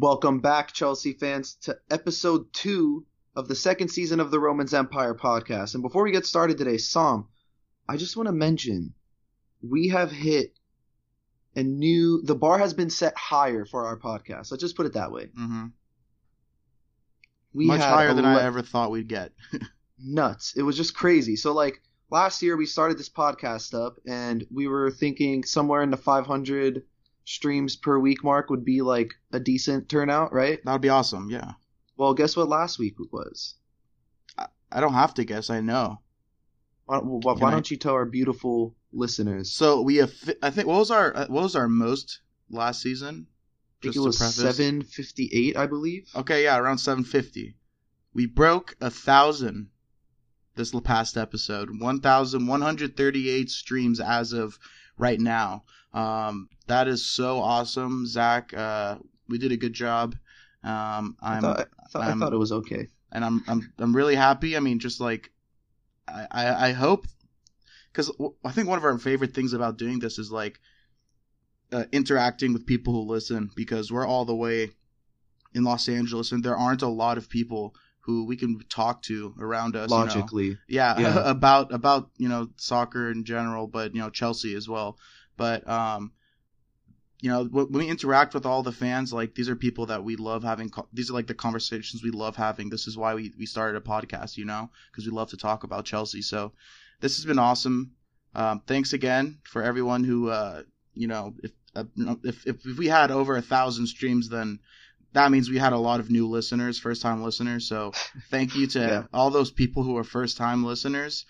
Welcome back, Chelsea fans, to episode 2 of the second season of the Romans Empire podcast. And before we get started today, Sam, I just want to mention we have hit a new – the bar has been set higher for our podcast. Let's just put it that way. Mm-hmm. Much higher than I ever thought we'd get. Nuts. It was just crazy. So, like, last year we started this podcast up and we were thinking somewhere in the 500 streams per week mark would be, like, a decent turnout, right? That would be awesome, yeah. Well, guess what last week was? I don't have to guess. I know. Why don't you tell our beautiful listeners? So we have – I think – what was our most last season? I think it was 758, I believe. Okay, yeah, around 750. We broke 1,000 this past episode. 1,138 streams as of right now. That is so awesome, Zach. We did a good job. I thought it was okay, and I'm really happy. I mean, just like I hope, because I think one of our favorite things about doing this is like interacting with people who listen, because we're all the way in Los Angeles and there aren't a lot of people who we can talk to around us logically, you know? Yeah. about you know, soccer in general, but you know, Chelsea as well. But you know, when we interact with all the fans, like, these are people that we love having. These are like the conversations we love having. This is why we started a podcast, you know, because we love to talk about Chelsea. So this has been awesome. Thanks again for everyone who, you know, if we had over 1,000 streams, then that means we had a lot of new listeners, first-time listeners. So thank you to all those people who are first-time listeners.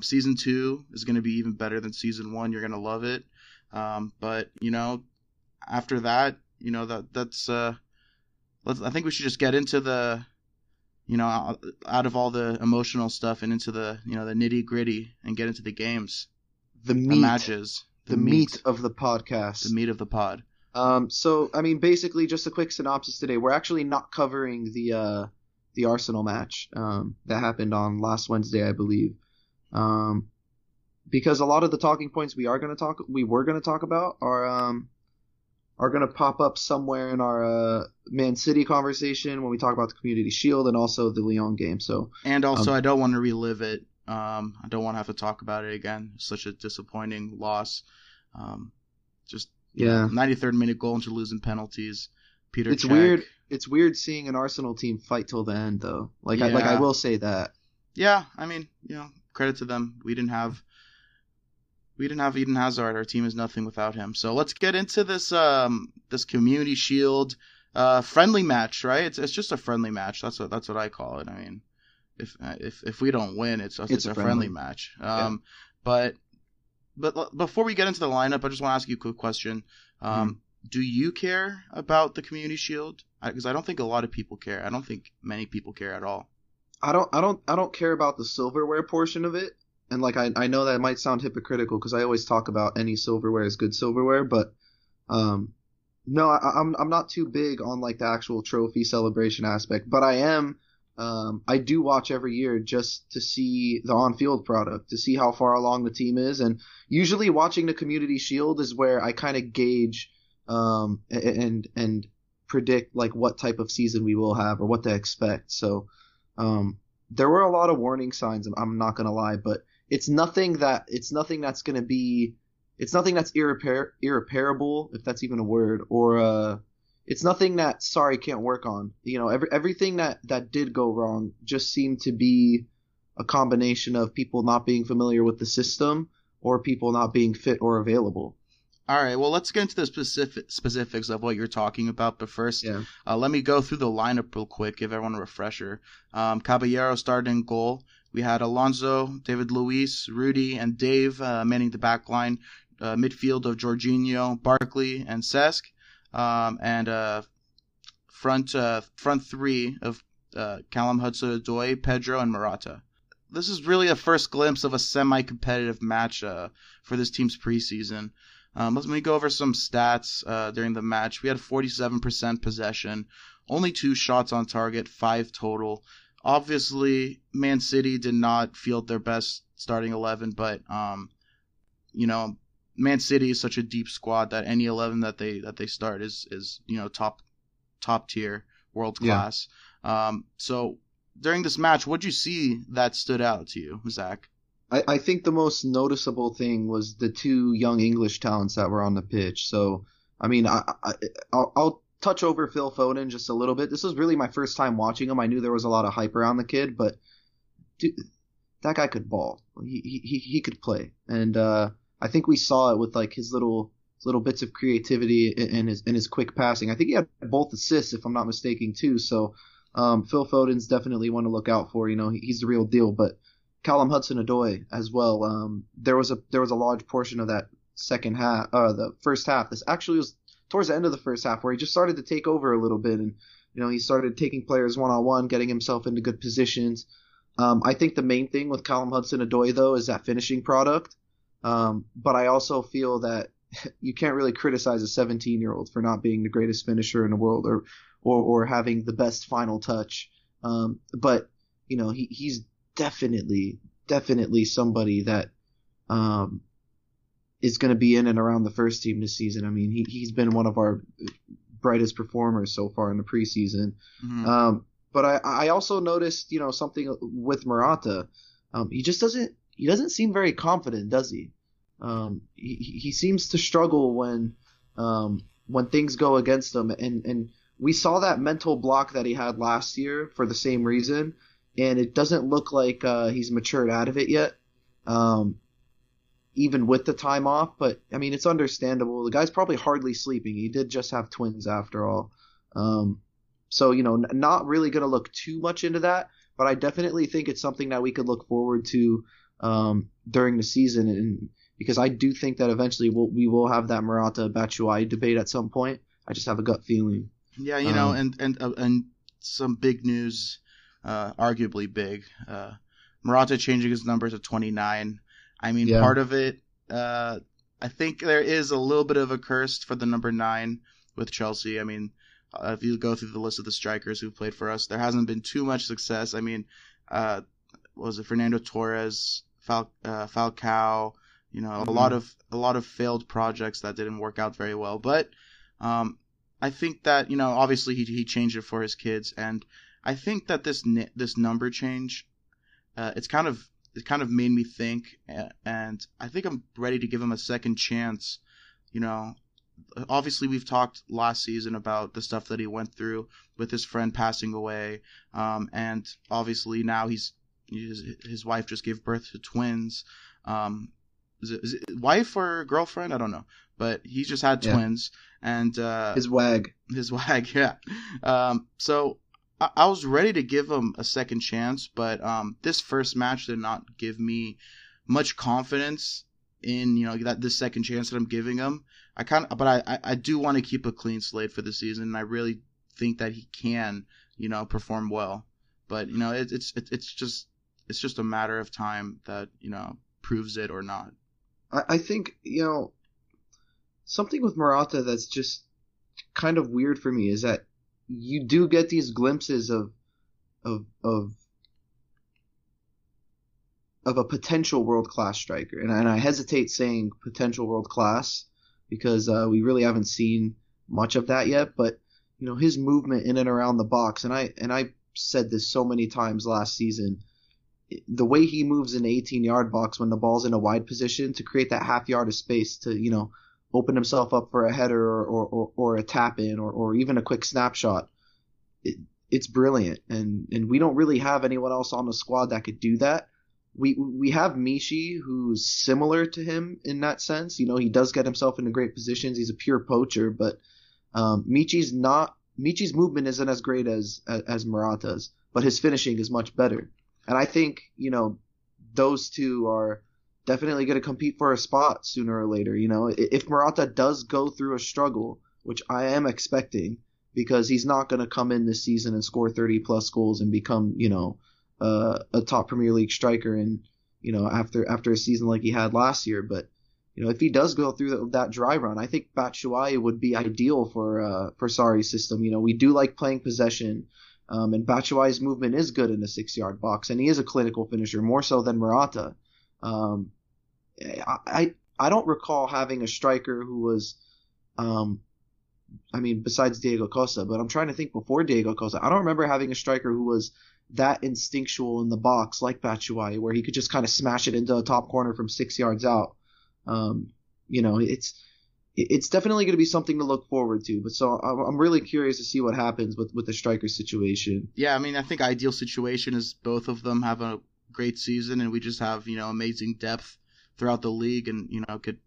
Season 2 is going to be even better than Season 1. You're going to love it. But, you know, after that, you know, I think we should just get into the, you know, out of all the emotional stuff and into the, you know, the nitty gritty and get into the games, the matches, the meat of the podcast, the meat of the pod. So, I mean, basically just a quick synopsis today. We're actually not covering the Arsenal match, that happened on last Wednesday, I believe. Because a lot of the talking points we were going to talk about are going to pop up somewhere in our Man City conversation when we talk about the Community Shield and also the Lyon game. So I don't want to relive it. I don't want to have to talk about it again. Such a disappointing loss. 93rd minute goal into losing penalties. Peter. It's Cech. Weird. It's weird seeing an Arsenal team fight till the end, though. I will say that. Yeah, I mean, you know, credit to them. We didn't have Eden Hazard. Our team is nothing without him. So let's get into this this Community Shield friendly match, right? It's just a friendly match. That's what I call it. I mean, if we don't win, it's a friendly match. But before we get into the lineup, I just want to ask you a quick question. Do you care about the Community Shield? Because I don't think a lot of people care. I don't think many people care at all. I don't care about the silverware portion of it. And, like, I know that might sound hypocritical because I always talk about any silverware is good silverware, but no, I'm not too big on, like, the actual trophy celebration aspect. But I am I do watch every year just to see the on-field product, to see how far along the team is. And usually watching the Community Shield is where I kind of gauge and predict, like, what type of season we will have or what to expect. So there were a lot of warning signs, and I'm not going to lie, but it's nothing that's irreparable, if that's even a word, or it's nothing that Sarri can't work on. You know, everything that did go wrong just seemed to be a combination of people not being familiar with the system or people not being fit or available. All right, well, let's get into the specifics of what you're talking about. But first, let me go through the lineup real quick, give everyone a refresher. Caballero started in goal. We had Alonso, David Luiz, Rudy, and Dave manning the back line. Midfield of Jorginho, Barkley, and Cesc. And front three of Callum Hudson-Odoi, Pedro, and Morata. This is really a first glimpse of a semi-competitive match for this team's preseason. Let me go over some stats during the match. We had 47% possession, only 2 shots on target, 5 total. Obviously, Man City did not field their best starting 11, but you know, Man City is such a deep squad that any 11 that they start is you know, top top tier, world class. Yeah. So during this match, what did you see that stood out to you, Zach? I think the most noticeable thing was the two young English talents that were on the pitch. So, I mean, I'll touch over Phil Foden just a little bit. This was really my first time watching him. I knew there was a lot of hype around the kid, but dude, that guy could ball. He could play, and I think we saw it with like his little bits of creativity and his quick passing. I think he had both assists, if I'm not mistaken, too. So Phil Foden's definitely one to look out for. You know, he's the real deal. But Callum Hudson-Odoi as well. There was a large portion of that second half, the first half. This actually was towards the end of the first half where he just started to take over a little bit, and you know he started taking players one-on-one, getting himself into good positions. I think the main thing with Callum Hudson-Odoi though is that finishing product. But I also feel that you can't really criticize a 17-year-old for not being the greatest finisher in the world or having the best final touch. But you know he's definitely somebody that is going to be in and around the first team this season. I mean, he's been one of our brightest performers so far in the preseason. Mm-hmm. But I also noticed, you know, something with Morata. He just doesn't seem very confident, does he? He seems to struggle when things go against him, and we saw that mental block that he had last year for the same reason. And it doesn't look like he's matured out of it yet, even with the time off. But, I mean, it's understandable. The guy's probably hardly sleeping. He did just have twins after all. So, you know, not really going to look too much into that. But I definitely think it's something that we could look forward to during the season. And because I do think that eventually we will have that Morata-Batshuayi debate at some point. I just have a gut feeling. Yeah, you know, and some big news. Arguably big. Morata changing his number to 29. I mean, yeah. Part of it, I think there is a little bit of a curse for the number 9 with Chelsea. I mean, if you go through the list of the strikers who played for us, there hasn't been too much success. I mean, Fernando Torres, Falcao, you know, mm-hmm. a lot of failed projects that didn't work out very well. But I think that, you know, obviously he changed it for his kids, and I think that this number change, it kind of made me think, and I think I'm ready to give him a second chance. You know, obviously we've talked last season about the stuff that he went through with his friend passing away, and obviously now his wife just gave birth to twins. Is it wife or girlfriend? I don't know, but he just had twins, and his wag, yeah. So. I was ready to give him a second chance, but this first match did not give me much confidence in, you know, that this second chance that I'm giving him. But I do want to keep a clean slate for the season, and I really think that he can, you know, perform well. But you know, it's just a matter of time that, you know, proves it or not. I think, you know, something with Morata that's just kind of weird for me is that you do get these glimpses of a potential world-class striker. And I hesitate saying potential world-class because we really haven't seen much of that yet. But, you know, his movement in and around the box, and I said this so many times last season, the way he moves in the 18-yard box when the ball's in a wide position to create that half yard of space to, you know, open himself up for a header or a tap in or even a quick snapshot. It's brilliant, and we don't really have anyone else on the squad that could do that. We have Mishi, who's similar to him in that sense. You know, he does get himself into great positions. He's a pure poacher, but Michi's movement isn't as great as Morata's, but his finishing is much better. And I think, you know, those two are definitely going to compete for a spot sooner or later. You know, if Morata does go through a struggle, which I am expecting, because he's not going to come in this season and score 30-plus goals and become, you know, a top Premier League striker and, you know, after a season like he had last year. But, you know, if he does go through that dry run, I think Batshuayi would be ideal for Sarri's system. You know, we do like playing possession, and Batshuayi's movement is good in the 6-yard box, and he is a clinical finisher, more so than Morata. I don't recall having a striker who was I mean, besides Diego Costa, but I'm trying to think before Diego Costa. I don't remember having a striker who was that instinctual in the box like Batshuayi, where he could just kind of smash it into a top corner from 6 yards out. You know, it's definitely going to be something to look forward to. But so I'm really curious to see what happens with the striker situation. Yeah, I mean, I think ideal situation is both of them have a great season and we just have, you know, amazing depth throughout the league and, you know, could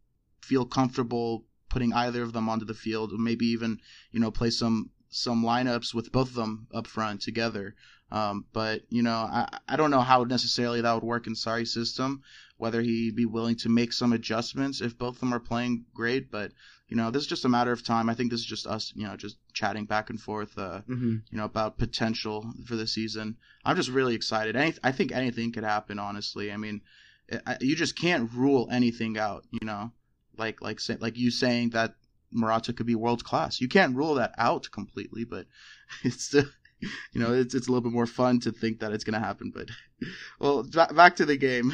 feel comfortable putting either of them onto the field, or maybe even, you know, play some lineups with both of them up front together. But, you know, I don't know how necessarily that would work in Sarri's system, whether he'd be willing to make some adjustments if both of them are playing great. But, you know, this is just a matter of time. I think this is just us, you know, just chatting back and forth, you know, about potential for the season. I'm just really excited. I think anything could happen, honestly. I mean, you just can't rule anything out, you know, like you saying that Morata could be world class. You can't rule that out completely, but it's still, you know, it's a little bit more fun to think that it's going to happen. But, well, back to the game.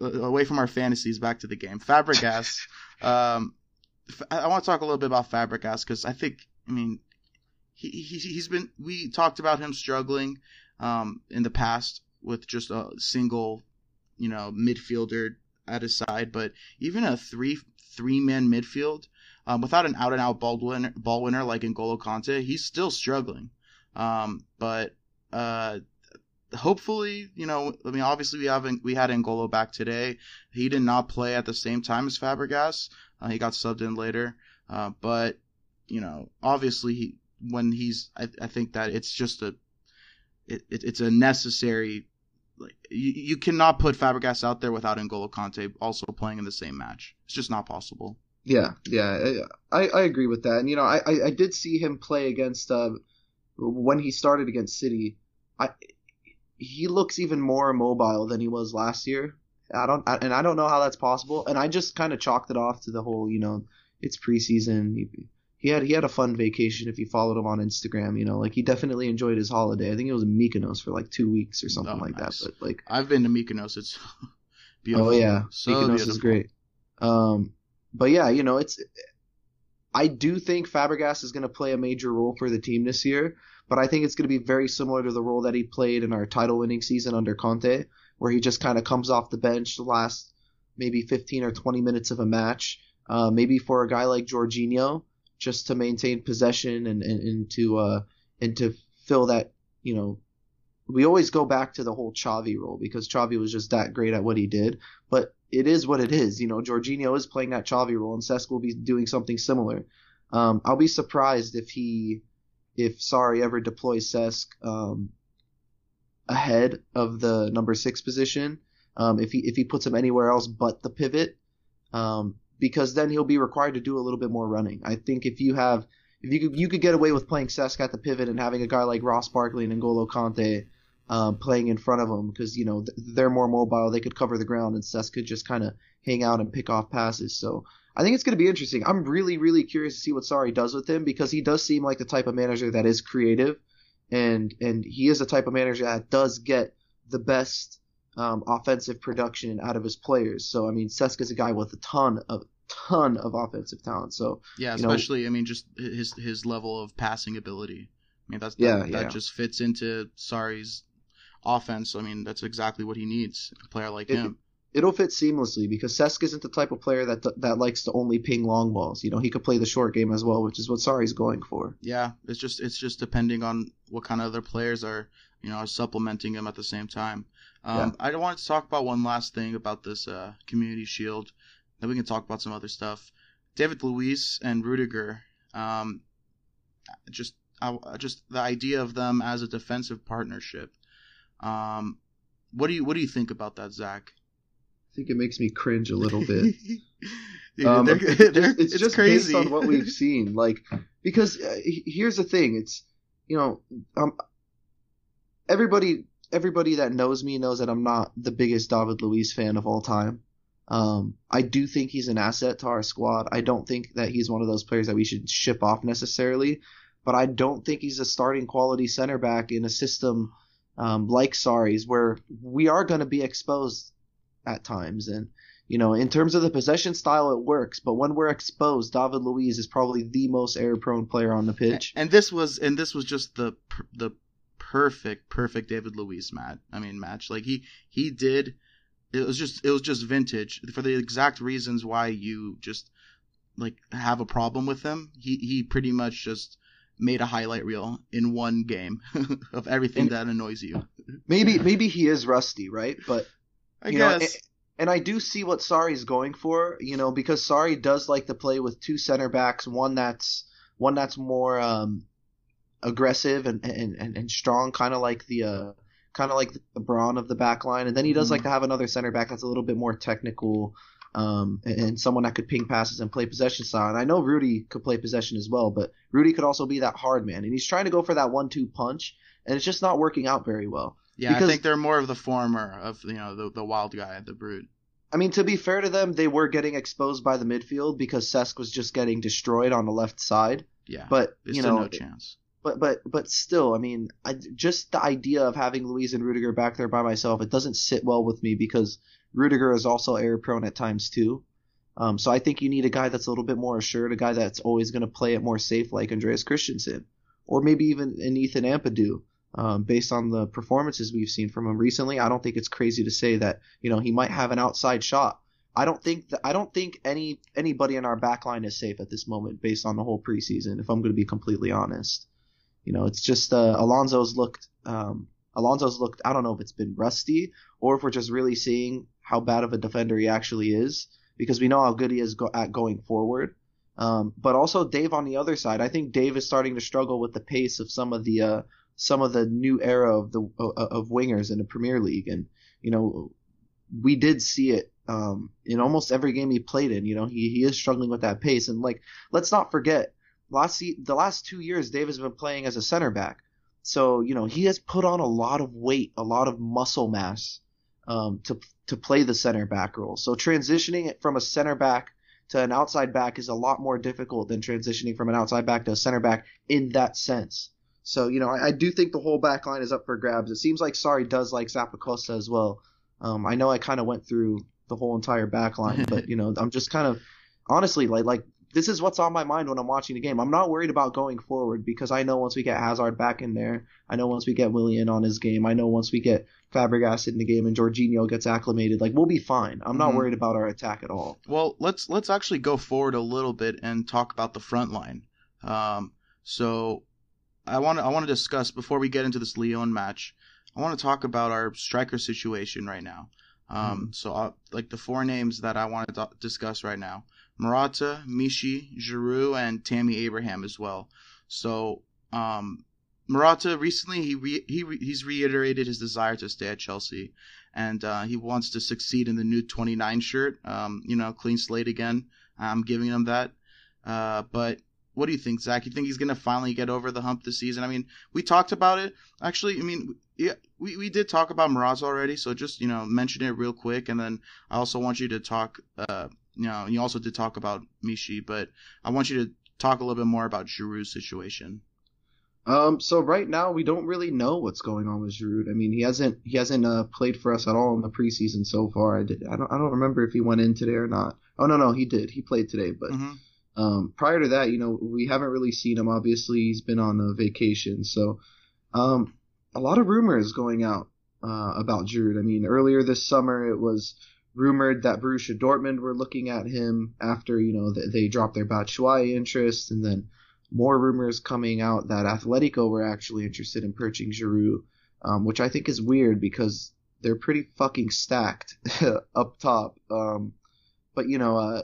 Away from our fantasies, back to the game. Fabregas. I want to talk a little bit about Fabregas because I think, I mean, he's been, we talked about him struggling in the past with just a single, you know, midfielder at his side, but even a three-man midfield without an out-and-out ball winner like N'Golo Kante, he's still struggling. But hopefully, you know, I mean, obviously we had N'Golo back today. He did not play at the same time as Fabregas. He got subbed in later. But, you know, obviously I think that it's just it's a necessary. Like you cannot put Fabregas out there without N'Golo Kante also playing in the same match. It's just not possible. Yeah, I agree with that. And, you know, I did see him play against when he started against City. He looks even more immobile than he was last year. I don't know how that's possible. And I just kind of chalked it off to the whole, you know, it's preseason. He had a fun vacation if you followed him on Instagram, you know, like he definitely enjoyed his holiday. I think it was in Mykonos for like 2 weeks or something like nice. That. But like I've been to Mykonos, it's beautiful. Oh yeah, so Mykonos beautiful. Is great. But yeah, you know, I do think Fabregas is going to play a major role for the team this year, but I think it's going to be very similar to the role that he played in our title-winning season under Conte, where he just kind of comes off the bench the last maybe 15 or 20 minutes of a match, maybe for a guy like Jorginho. Just to maintain possession and to fill that, you know, we always go back to the whole Xavi role because Xavi was just that great at what he did. But it is what it is. You know, Jorginho is playing that Xavi role and Cesc will be doing something similar. I'll be surprised if Sarri ever deploys Cesc ahead of the number 6 position, if he puts him anywhere else but the pivot. Because then he'll be required to do a little bit more running. I think if you could get away with playing Cesc at the pivot and having a guy like Ross Barkley and N'Golo Kante playing in front of him because, you know, they're more mobile, they could cover the ground, and Cesc could just kind of hang out and pick off passes. So I think it's going to be interesting. I'm really, really curious to see what Sarri does with him because he does seem like the type of manager that is creative, and he is the type of manager that does get the best offensive production out of his players. So I mean, Cesc is a guy with a ton of offensive talent. So yeah, especially, you know, I mean, just his level of passing ability. I mean, that just fits into Sarri's offense. I mean, that's exactly what he needs, a player like him. It'll fit seamlessly because Cesc isn't the type of player that likes to only ping long balls. You know, he could play the short game as well, which is what Sarri's going for. Yeah, it's just depending on what kind of other players are, you know, supplementing him at the same time. I wanted to talk about one last thing about this Community Shield. Then we can talk about some other stuff. David Luiz and Rudiger, just the idea of them as a defensive partnership. What do you think about that, Zach? I think it makes me cringe a little bit. Dude, it's just crazy. Based on what we've seen, like, because here's the thing: it's, you know, everybody that knows me knows that I'm not the biggest David Luiz fan of all time. I do think he's an asset to our squad. I don't think that he's one of those players that we should ship off necessarily, but I don't think he's a starting quality center back in a system like Sarri's, where we are going to be exposed at times. And, You know, in terms of the possession style, it works, but when we're exposed, David Luiz is probably the most error-prone player on the pitch. And this was just the perfect David Luiz match. Like he did. It was just vintage for the exact reasons why you just like have a problem with him. He pretty much just made a highlight reel in one game of everything that annoys you. Maybe he is rusty, right? But I guess. And I do see what Sarri's going for, you know, because Sarri does like to play with two center backs, one that's more aggressive and strong, kind of like the brawn of the back line, and then he does like to have another center back that's a little bit more technical, and someone that could ping passes and play possession style. And I know Rudy could play possession as well, but Rudy could also be that hard man, and he's trying to go for that 1-2 punch, and it's just not working out very well. Yeah, because I think they're more of the former of, you know, the wild guy, the brute. I mean, to be fair to them, they were getting exposed by the midfield because Cesc was just getting destroyed on the left side. Yeah, but you know, no chance. But still, I mean, just the idea of having Luiz and Rudiger back there by myself, it doesn't sit well with me because Rudiger is also error prone at times too. So I think you need a guy that's a little bit more assured, a guy that's always going to play it more safe, like Andreas Christensen, or maybe even an Ethan Ampadu. Based on the performances we've seen from him recently, I don't think it's crazy to say that, you know, he might have an outside shot. I don't think anybody in our back line is safe at this moment based on the whole preseason, if I'm going to be completely honest. You know, it's just Alonso's looked, I don't know if it's been rusty or if we're just really seeing how bad of a defender he actually is, because we know how good he is at going forward. But also Dave on the other side, I think Dave is starting to struggle with the pace of some of the new era of wingers in the Premier League. And, you know, we did see it in almost every game he played in. You know, he is struggling with that pace. And, like, let's not forget, the last 2 years, Dave has been playing as a center back. So, you know, he has put on a lot of weight, a lot of muscle mass to play the center back role. So transitioning it from a center back to an outside back is a lot more difficult than transitioning from an outside back to a center back in that sense. So, you know, I do think the whole back line is up for grabs. It seems like Sarri does like Zappacosta as well. I know I kind of went through the whole entire back line, but, you know, I'm just kind of – honestly, like this is what's on my mind when I'm watching the game. I'm not worried about going forward because I know once we get Hazard back in there, I know once we get Willian on his game, I know once we get Fabregas in the game and Jorginho gets acclimated, like, we'll be fine. I'm not worried about our attack at all. Well, let's actually go forward a little bit and talk about the front line. So – I want to discuss, before we get into this Lyon match, I want to talk about our striker situation right now. So, the four names that I want to discuss right now: Morata, Michi, Giroud, and Tammy Abraham as well. So, Morata recently he's reiterated his desire to stay at Chelsea, and he wants to succeed in the new 29 shirt. You know, clean slate again. I'm giving him that, but. What do you think, Zach? You think he's going to finally get over the hump this season? I mean, we talked about it. Actually, I mean, yeah, we did talk about Morata already, so just, you know, mention it real quick. And then I also want you to talk, you know, you also did talk about Michi, but I want you to talk a little bit more about Giroud's situation. So right now we don't really know what's going on with Giroud. I mean, he hasn't played for us at all in the preseason so far. I don't remember if he went in today or not. Oh, no, he did. He played today, but... Mm-hmm. Prior to that, you know, we haven't really seen him. Obviously, he's been on a vacation. So a lot of rumors going out about Giroud. I mean, earlier this summer, it was rumored that Borussia Dortmund were looking at him after, you know, they dropped their Batshuayi interest. And then more rumors coming out that Atletico were actually interested in purchasing Giroud, which I think is weird because they're pretty fucking stacked up top. But, you know...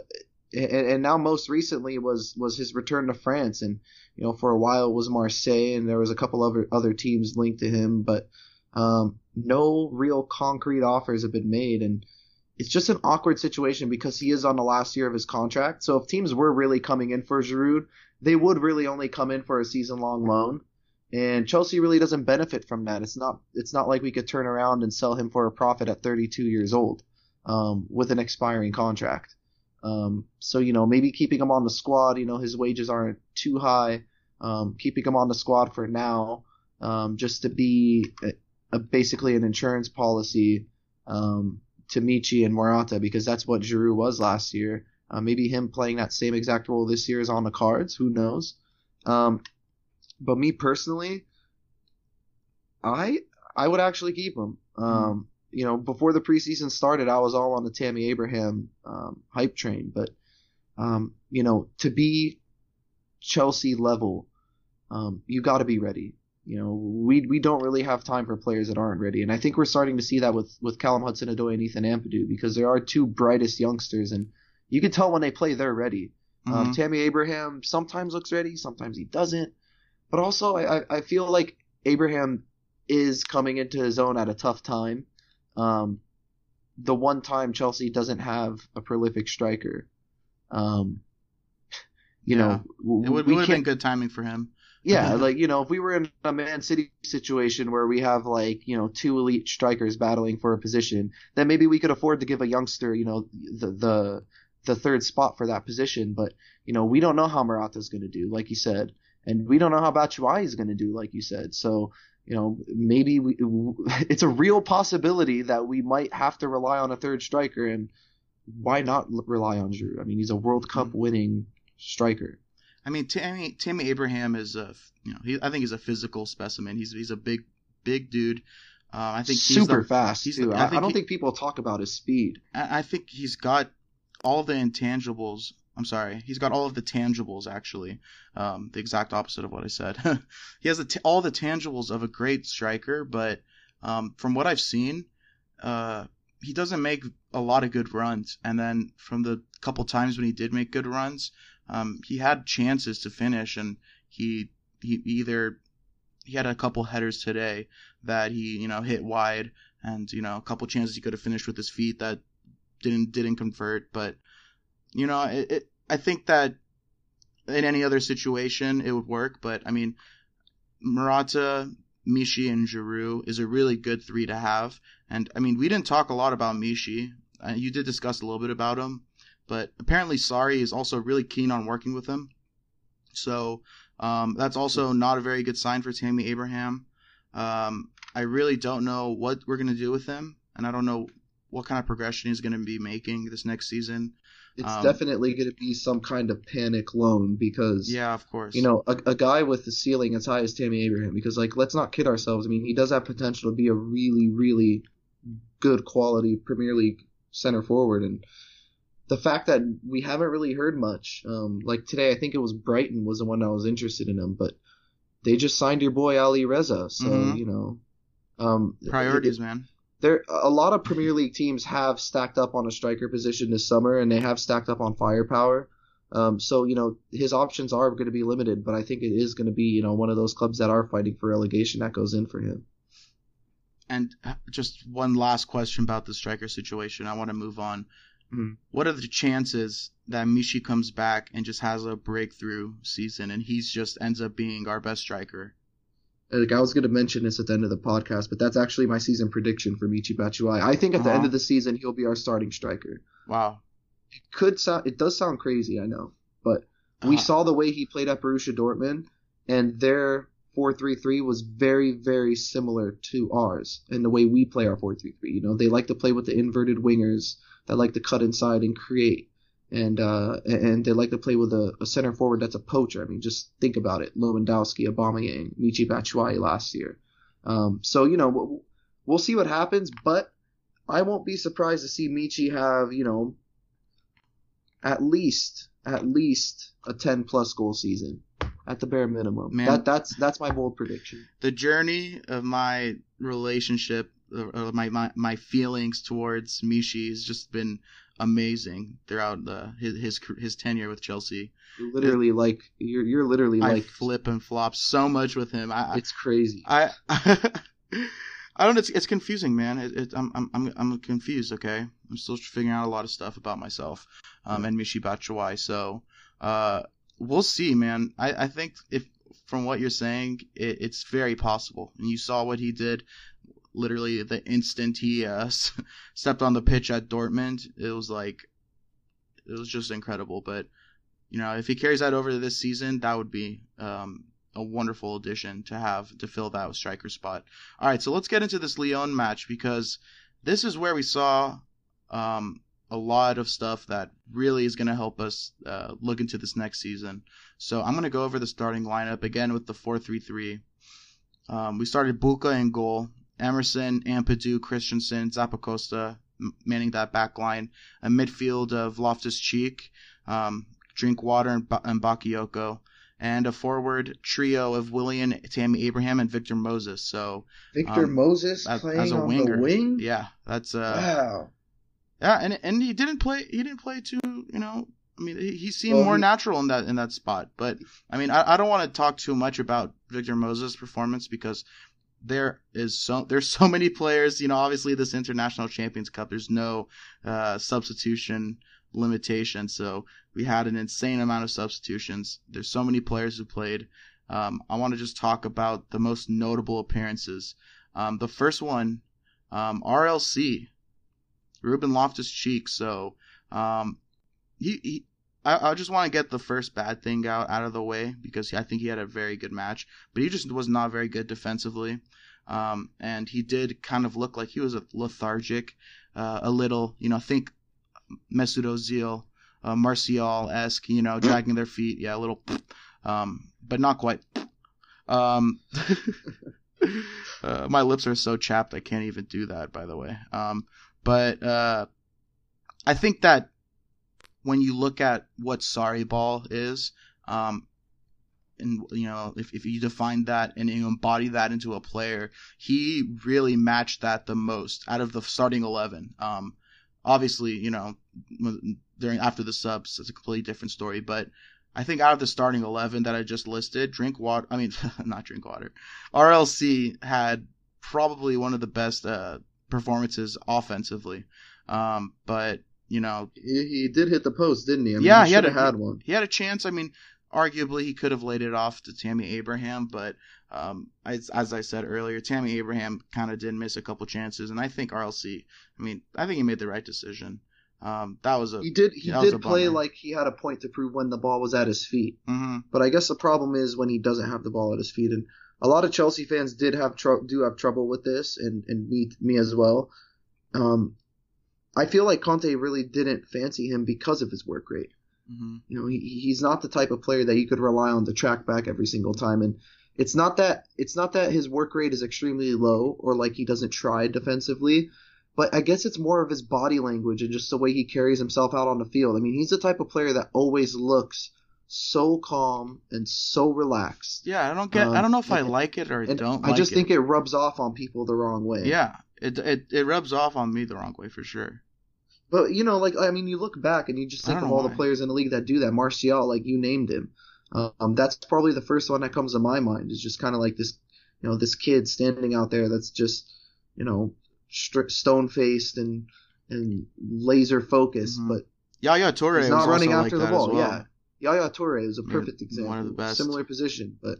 And now most recently was his return to France. And, you know, for a while it was Marseille and there was a couple other teams linked to him. But no real concrete offers have been made. And it's just an awkward situation because he is on the last year of his contract. So if teams were really coming in for Giroud, they would really only come in for a season-long loan. And Chelsea really doesn't benefit from that. It's not like we could turn around and sell him for a profit at 32 years old with an expiring contract. So, you know, maybe keeping him on the squad, you know, his wages aren't too high, keeping him on the squad for now, just to be basically an insurance policy, Michi and Morata, because that's what Giroud was last year. Maybe him playing that same exact role this year is on the cards. Who knows? But me personally, I would actually keep him. You know, before the preseason started, I was all on the Tammy Abraham hype train. But, you know, to be Chelsea level, you got to be ready. You know, we don't really have time for players that aren't ready. And I think we're starting to see that with Callum Hudson-Odoi and Ethan Ampadu, because they are two brightest youngsters. And you can tell when they play, they're ready. Tammy Abraham sometimes looks ready, sometimes he doesn't. But also, I feel like Abraham is coming into his own at a tough time. The one time Chelsea doesn't have a prolific striker. You know, it would have been good timing for him. Yeah, like, you know, if we were in a Man City situation where we have, like, you know, two elite strikers battling for a position, then maybe we could afford to give a youngster, you know, the third spot for that position. But, you know, we don't know how Morata's going to do, like you said. And we don't know how Batshuayi is going to do, like you said. So, you know, maybe it's a real possibility that we might have to rely on a third striker. And why not rely on Giroud? I mean, he's a World Cup winning striker. I mean, Tammy Abraham is I think he's a physical specimen. He's a big dude. I think he's super fast. He's too. I don't think people talk about his speed. I think he's got all the intangibles. I'm sorry, he's got all of the tangibles. Actually, the exact opposite of what I said. He has all the tangibles of a great striker, but from what I've seen, he doesn't make a lot of good runs. And then from the couple times when he did make good runs, he had chances to finish, and he had a couple headers today that he, you know, hit wide, and, you know, a couple chances he could have finished with his feet that didn't convert. But, you know, I think that in any other situation it would work. But I mean, Morata, Michi, and Giroud is a really good three to have. And I mean, we didn't talk a lot about Michi. You did discuss a little bit about him. But apparently Sarri is also really keen on working with him. So that's also not a very good sign for Tammy Abraham. I really don't know what we're going to do with him. And I don't know what kind of progression he's going to be making this next season. It's definitely going to be some kind of panic loan because, yeah, of course, you know, a guy with the ceiling as high as Tammy Abraham, because, like, let's not kid ourselves. I mean, he does have potential to be a really, really good quality Premier League center forward. And the fact that we haven't really heard much, like today, I think it was Brighton was the one I was interested in him, but they just signed your boy Ali Reza, so you know, priorities, man. There, a lot of Premier League teams have stacked up on a striker position this summer, and they have stacked up on firepower. So you know, his options are going to be limited, but I think it is going to be, you know, one of those clubs that are fighting for relegation that goes in for him. And just one last question about the striker situation. I want to move on. What are the chances that Michi comes back and just has a breakthrough season and he just ends up being our best striker? Like, I was going to mention this at the end of the podcast, but that's actually my season prediction for Michi Batshuayi. I think at the end of the season, he'll be our starting striker. Wow. It does sound crazy, I know, but we saw the way he played at Borussia Dortmund, and their 4-3-3 was very, very similar to ours and the way we play our 4-3-3. You know, they like to play with the inverted wingers that like to cut inside and create, and they like to play with a center forward that's a poacher. I mean, just think about it: Lewandowski, Aubameyang, Michy Batshuayi last year. So you know, we'll see what happens, but I won't be surprised to see Michi have, you know, at least a 10+ goal season. At the bare minimum. Man, that's my bold prediction. The journey of my relationship, my feelings towards Michi has just been amazing throughout his tenure with Chelsea. Literally, like you're literally like I flip and flop so much with him. It's crazy. I don't. It's confusing, man. I'm confused. Okay, I'm still figuring out a lot of stuff about myself, and Michi Batshuayi. So, we'll see, man. I think if from what you're saying, it's very possible. And you saw what he did literally the instant he stepped on the pitch at Dortmund. It was just incredible. But, you know, if he carries that over to this season, that would be a wonderful addition to have to fill that striker spot. All right, so let's get into this Lyon match, because this is where we saw a lot of stuff that really is going to help us look into this next season. So I'm going to go over the starting lineup again with the 4-3-3. We started Buka in goal, Emerson, Ampadu, Christensen, Zappacosta manning that back line, a midfield of Loftus-Cheek, Drinkwater, and Bakayoko, and a forward trio of Willian, Tammy Abraham, and Victor Moses. So Victor Moses playing as a winger. On the wing? Yeah, that's wow. Yeah, and he didn't play too, you know. I mean, he seemed more natural in that spot. But I mean, I don't want to talk too much about Victor Moses' performance because there's so many players. You know, obviously this International Champions Cup, there's no substitution limitation, so we had an insane amount of substitutions. There's so many players who played. I want to just talk about the most notable appearances. The first one, RLC, Ruben Loftus-Cheek. So I just want to get the first bad thing out of the way because I think he had a very good match, but he just was not very good defensively. And he did kind of look like he was lethargic, a little, you know, think Mesut Ozil, Martial-esque, you know, dragging their feet. Yeah, a little, but not quite. My lips are so chapped I can't even do that, by the way. But I think that when you look at what Sarri ball is, and you know, if you define that and you embody that into a player, he really matched that the most out of the starting 11. Obviously, you know, after the subs, it's a completely different story. But I think out of the starting 11 that I just listed, RLC had probably one of the best performances offensively. But you know, he did hit the post, didn't he? I mean, yeah, he had one. He had a chance. I mean, arguably he could have laid it off to Tammy Abraham, but as I said earlier, Tammy Abraham kind of did miss a couple chances, and I think RLC, I mean, I think he made the right decision. He did play like he had a point to prove when the ball was at his feet. Mm-hmm. But I guess the problem is when he doesn't have the ball at his feet, and a lot of Chelsea fans do have trouble with this, and me as well. I feel like Conte really didn't fancy him because of his work rate. Mm-hmm. You know, he's not the type of player that you could rely on to track back every single time, and it's not that his work rate is extremely low or like he doesn't try defensively, but I guess it's more of his body language and just the way he carries himself out on the field. I mean, he's the type of player that always looks so calm and so relaxed. Yeah, I don't know if I like it or don't. I just think it rubs off on people the wrong way. Yeah, it rubs off on me the wrong way for sure. But, you know, like, I mean, you look back and you just think of all the players in the league that do that. Martial, like, you named him. That's probably the first one that comes to my mind, is just kind of like this, you know, this kid standing out there that's just, you know, stone-faced and laser-focused. Mm-hmm. But Yaya Toure is not running after the ball. Well. Yeah, Yaya Toure is a perfect example. One of the best. Similar position. But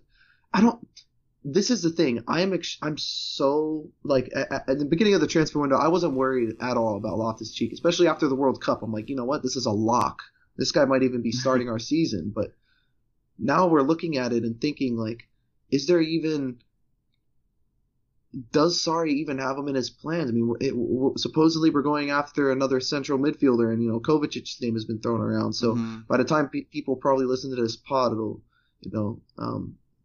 I don't – this is the thing. I'm so – like at the beginning of the transfer window, I wasn't worried at all about Loftus-Cheek, especially after the World Cup. I'm like, you know what? This is a lock. This guy might even be starting our season. But now we're looking at it and thinking, like, is there even – does Sarri even have him in his plans? I mean, supposedly we're going after another central midfielder, and, you know, Kovacic's name has been thrown around. So mm-hmm. by the time people probably listen to this pod, it'll, you know,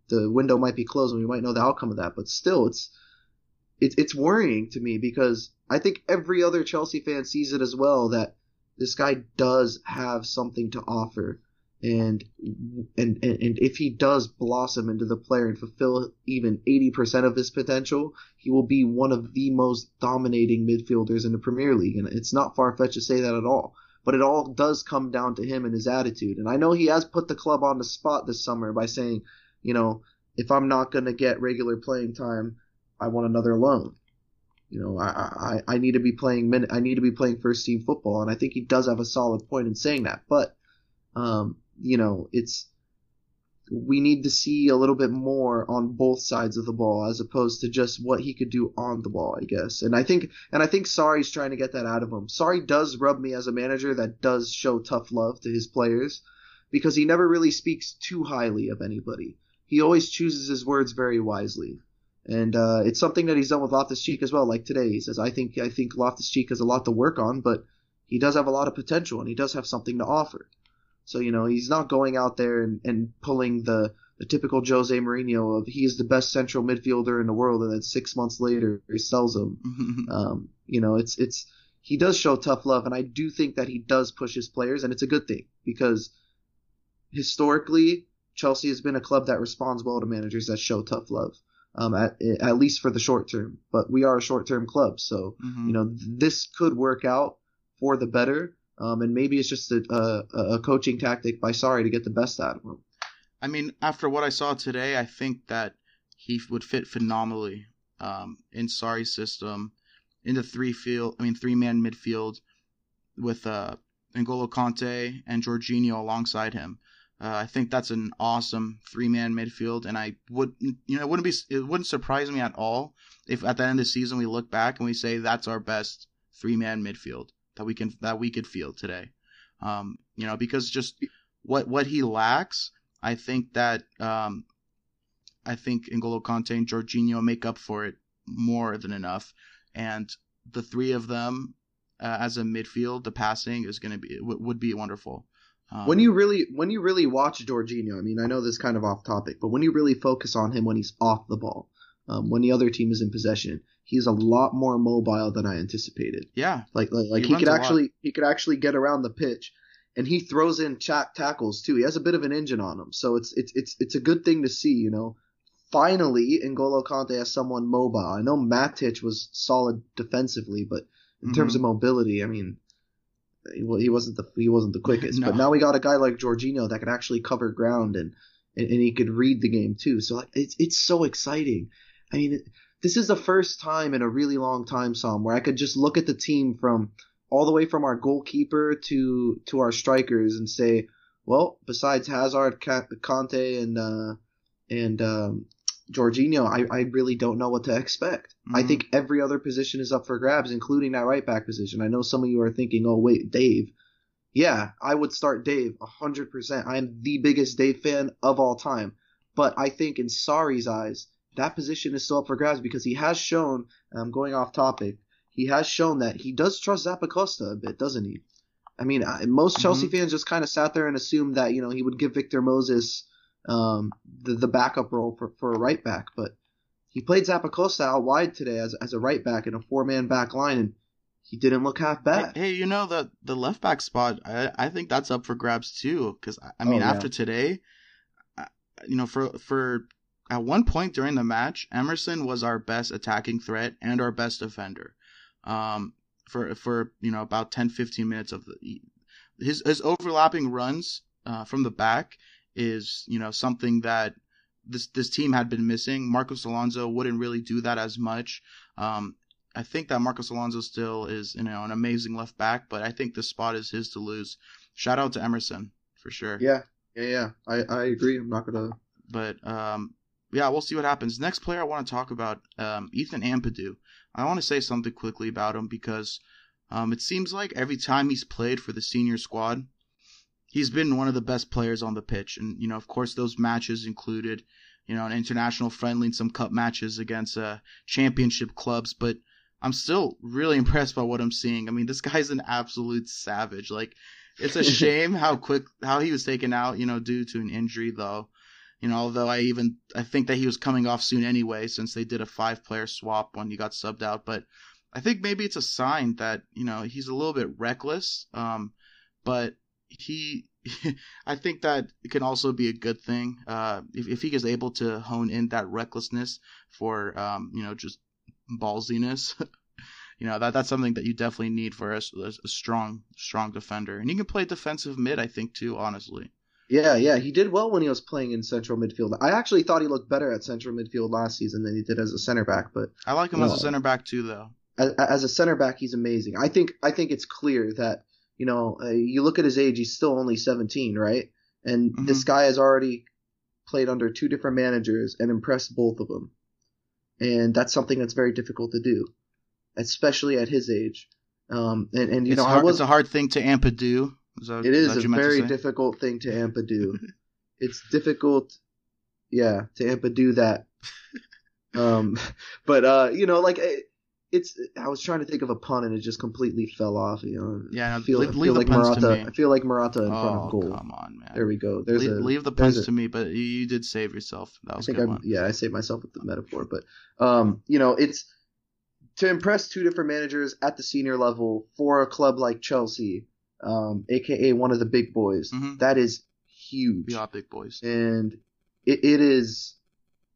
the window might be closed and we might know the outcome of that. But still, it's worrying to me because I think every other Chelsea fan sees it as well, that this guy does have something to offer. And if he does blossom into the player and fulfill even 80% of his potential, he will be one of the most dominating midfielders in the Premier League. And it's not far-fetched to say that at all. But it all does come down to him and his attitude. And I know he has put the club on the spot this summer by saying, you know, if I'm not going to get regular playing time, I want another loan. You know, I need to be playing first-team football. And I think he does have a solid point in saying that. But you know, we need to see a little bit more on both sides of the ball as opposed to just what he could do on the ball, I guess. And I think Sarri's trying to get that out of him. Sarri does rub me as a manager that does show tough love to his players because he never really speaks too highly of anybody. He always chooses his words very wisely. And it's something that he's done with Loftus-Cheek as well. Like today, he says, I think Loftus-Cheek has a lot to work on, but he does have a lot of potential, and he does have something to offer. So, you know, he's not going out there and pulling the typical Jose Mourinho of he's the best central midfielder in the world, and then 6 months later he sells him. You know, it's he does show tough love, and I do think that he does push his players, and it's a good thing, because historically Chelsea has been a club that responds well to managers that show tough love, at least for the short term. But we are a short term club, so you know, this could work out for the better, and maybe it's just a coaching tactic by Sarri to get the best out of him. I mean, after what I saw today, I think that he would fit phenomenally in Sarri's system, in the three-man midfield with N'Golo Kante and Jorginho alongside him. I think that's an awesome three-man midfield, and it wouldn't surprise me at all if at the end of the season we look back and we say that's our best three-man midfield that we could field today. You know, because just what he lacks, I think that N'Golo Kante and Jorginho make up for it more than enough, and the three of them as a midfield, the passing is going to be would be wonderful. When you really watch Jorginho, I mean, I know this is kind of off topic, but when you really focus on him when he's off the ball, when the other team is in possession, he's a lot more mobile than I anticipated. Yeah, like he could actually get around the pitch. And he throws in tackles too. He has a bit of an engine on him, so it's a good thing to see. You know, finally, N'Golo Kante has someone mobile. I know Matic was solid defensively, but in terms of mobility, I mean, he wasn't the quickest. No. But now we got a guy like Jorginho that can actually cover ground and he could read the game too. So like, it's so exciting. I mean, this is the first time in a really long time, Sam, where I could just look at the team from all the way from our goalkeeper to our strikers and say, well, besides Hazard, Kante, and Jorginho, I really don't know what to expect. I think every other position is up for grabs, including that right back position. I know some of you are thinking, oh, wait, Dave. Yeah, I would start Dave 100%. I am the biggest Dave fan of all time. But I think in Sarri's eyes, that position is still up for grabs because he has shown, and I'm going off topic, he has shown that he does trust Zappacosta a bit, doesn't he? I mean, most Chelsea fans just kind of sat there and assumed that, you know, he would give Victor Moses the backup role for a right back. But he played Zappacosta out wide today as a right back in a four-man back line, and he didn't look half bad. Hey, you know, the left back spot, I think that's up for grabs too, because, I mean, after today, you know, for at one point during the match, Emerson was our best attacking threat and our best defender. For you know, about 10-15 minutes of his overlapping runs from the back is, you know, something that this team had been missing. Marcos Alonso wouldn't really do that as much. I think that Marcos Alonso still is, you know, an amazing left back, but I think this spot is his to lose. Shout out to Emerson for sure. Yeah. I agree. I'm not gonna. But yeah, we'll see what happens. Next player I want to talk about, Ethan Ampadu. I want to say something quickly about him because it seems like every time he's played for the senior squad, he's been one of the best players on the pitch. And, you know, of course, those matches included, you know, an international friendly and some cup matches against championship clubs. But I'm still really impressed by what I'm seeing. I mean, this guy's an absolute savage. Like, it's a shame how he was taken out, you know, due to an injury, though. You know, although I think that he was coming off soon anyway, since they did a 5-player swap when he got subbed out. But I think maybe it's a sign that, you know, he's a little bit reckless. But I think that it can also be a good thing if he is able to hone in that recklessness for, you know, just ballsiness. You know, that's something that you definitely need for a strong defender. And he can play defensive mid, I think, too, honestly. Yeah. He did well when he was playing in central midfield. I actually thought he looked better at central midfield last season than he did as a center back. But I like him as a center back too, though. As a center back, he's amazing. I think it's clear that, you know, you look at his age, he's still only 17, right? And this guy has already played under two different managers and impressed both of them. And that's something that's very difficult to do, especially at his age. And you it's know, hard, it's a hard thing to Ampadu. It is a very difficult thing to Ampadu. It's difficult, yeah, to Ampadu that. But, you know, like it's. I was trying to think of a pun and it just completely fell off. You know, yeah, no, I feel like Morata. I feel like Morata in front of goal. Come on, man. There we go. There's leave the puns to me, but you did save yourself. That was a good one. Yeah, I saved myself with the metaphor, but you know, it's to impress two different managers at the senior level for a club like Chelsea, aka one of the big boys. Mm-hmm. That is huge. We are big boys, and it is.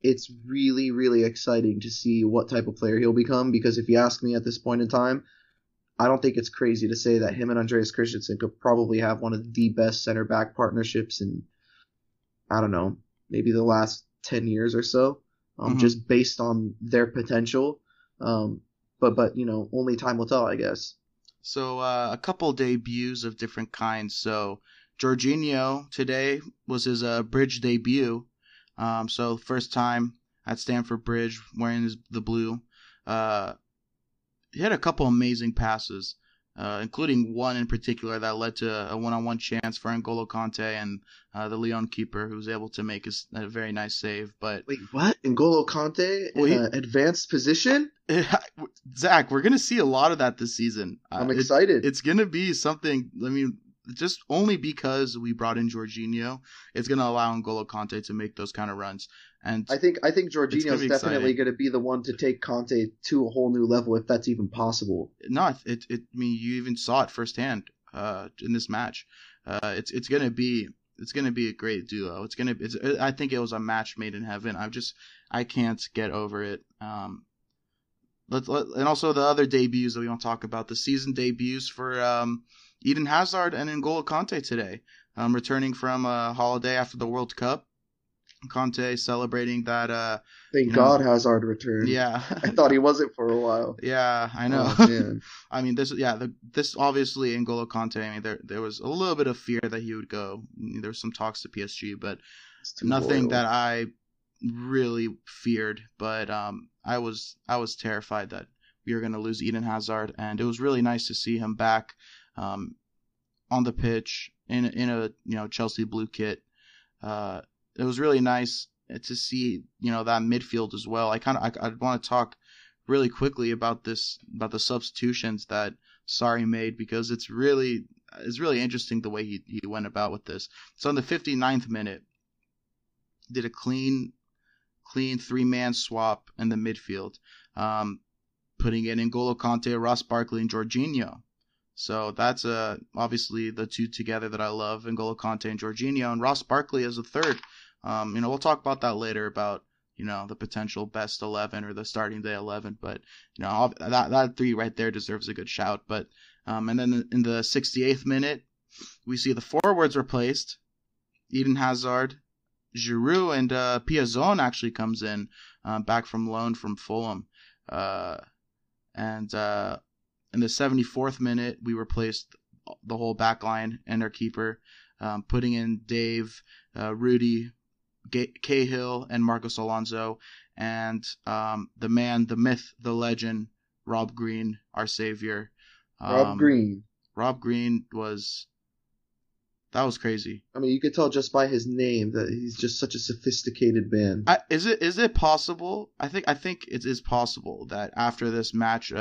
It's really, really exciting to see what type of player he'll become, because if you ask me at this point in time, I don't think it's crazy to say that him and Andreas Christensen could probably have one of the best center-back partnerships in, I don't know, maybe the last 10 years or so, mm-hmm. just based on their potential. But you know, only time will tell, I guess. So a couple debuts of different kinds. So Jorginho today was his bridge debut. So first time at Stamford Bridge wearing the blue, he had a couple amazing passes, including one in particular that led to a one-on-one chance for N'Golo Kante and the Lyon keeper, who was able to make a very nice save. But wait, what? N'Golo Kante in advanced position? Zach, we're gonna see a lot of that this season. I'm excited. It's gonna be something. I mean, just only because we brought in Jorginho, it's going to allow N'Golo Kante to make those kind of runs. And I think Jorginho is definitely going to be the one to take Kante to a whole new level, if that's even possible. No, I mean, you even saw it firsthand in this match. It's going to be a great duo. I think it was a match made in heaven. I can't get over it. And also the other debuts that we want to talk about, the season debuts for Eden Hazard and N'Golo Kante today, returning from a holiday after the World Cup. Kante celebrating that. Thank God Hazard returned. Yeah, I thought he wasn't for a while. Yeah, I know. Oh, I mean, this. Yeah, this obviously N'Golo Kante. I mean, there was a little bit of fear that he would go. There was some talks to PSG, but nothing loyal that I really feared. But I was terrified that we were going to lose Eden Hazard, and it was really nice to see him back. On the pitch in a, you know, Chelsea blue kit. It was really nice to see, you know, that midfield as well. I want to talk really quickly about the substitutions that Sarri made, because it's really interesting the way he went about with this. So in the 59th minute, did a clean three-man swap in the midfield, putting in N'Golo Kante, Ross Barkley, and Jorginho. So that's obviously the two together that I love, N'Golo Kante and Jorginho, and Ross Barkley as a third. You know, we'll talk about that later about, you know, the potential best 11 or the starting day 11. But, you know, that three right there deserves a good shout. But and then in the 68th minute, we see the forwards replaced. Eden Hazard, Giroud, and Piazon actually comes in back from loan from Fulham. In the 74th minute, we replaced the whole back line and our keeper, putting in Dave, Rudy, Cahill, and Marcos Alonso, and the man, the myth, the legend, Rob Green, our savior. Rob Green was crazy. I mean, you could tell just by his name that he's just such a sophisticated man. Is it possible? I think it is possible that after this match,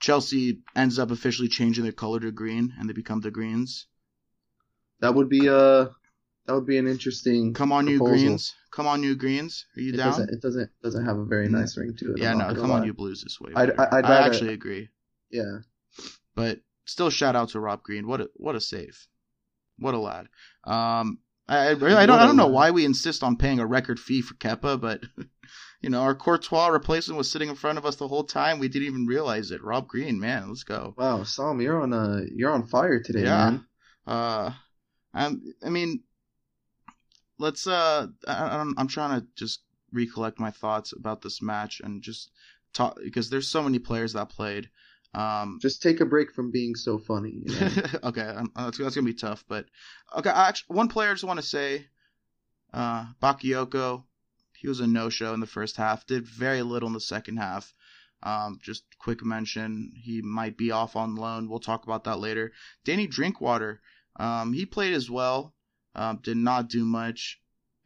Chelsea ends up officially changing their color to green, and they become the Greens. That would be an interesting. Come on, proposal. You Greens! Come on, you Greens! Are you down? It doesn't have a very nice ring to it. Yeah, no. Come on, you Blues! This way. I actually agree. Yeah, but still, shout out to Rob Green. What a save! What a lad! I don't know why we insist on paying a record fee for Kepa, but. You know, our Courtois replacement was sitting in front of us the whole time. We didn't even realize it. Rob Green, man, let's go. Wow, Sam, you're on fire today, man. Yeah. I'm trying to just recollect my thoughts about this match and just talk, because there's so many players that played. Just take a break from being so funny. You know? Okay, that's gonna be tough, but okay. One player I just want to say, Bakayoko. He was a no-show in the first half, did very little in the second half. Just quick mention, he might be off on loan. We'll talk about that later. Danny Drinkwater, he played as well, did not do much.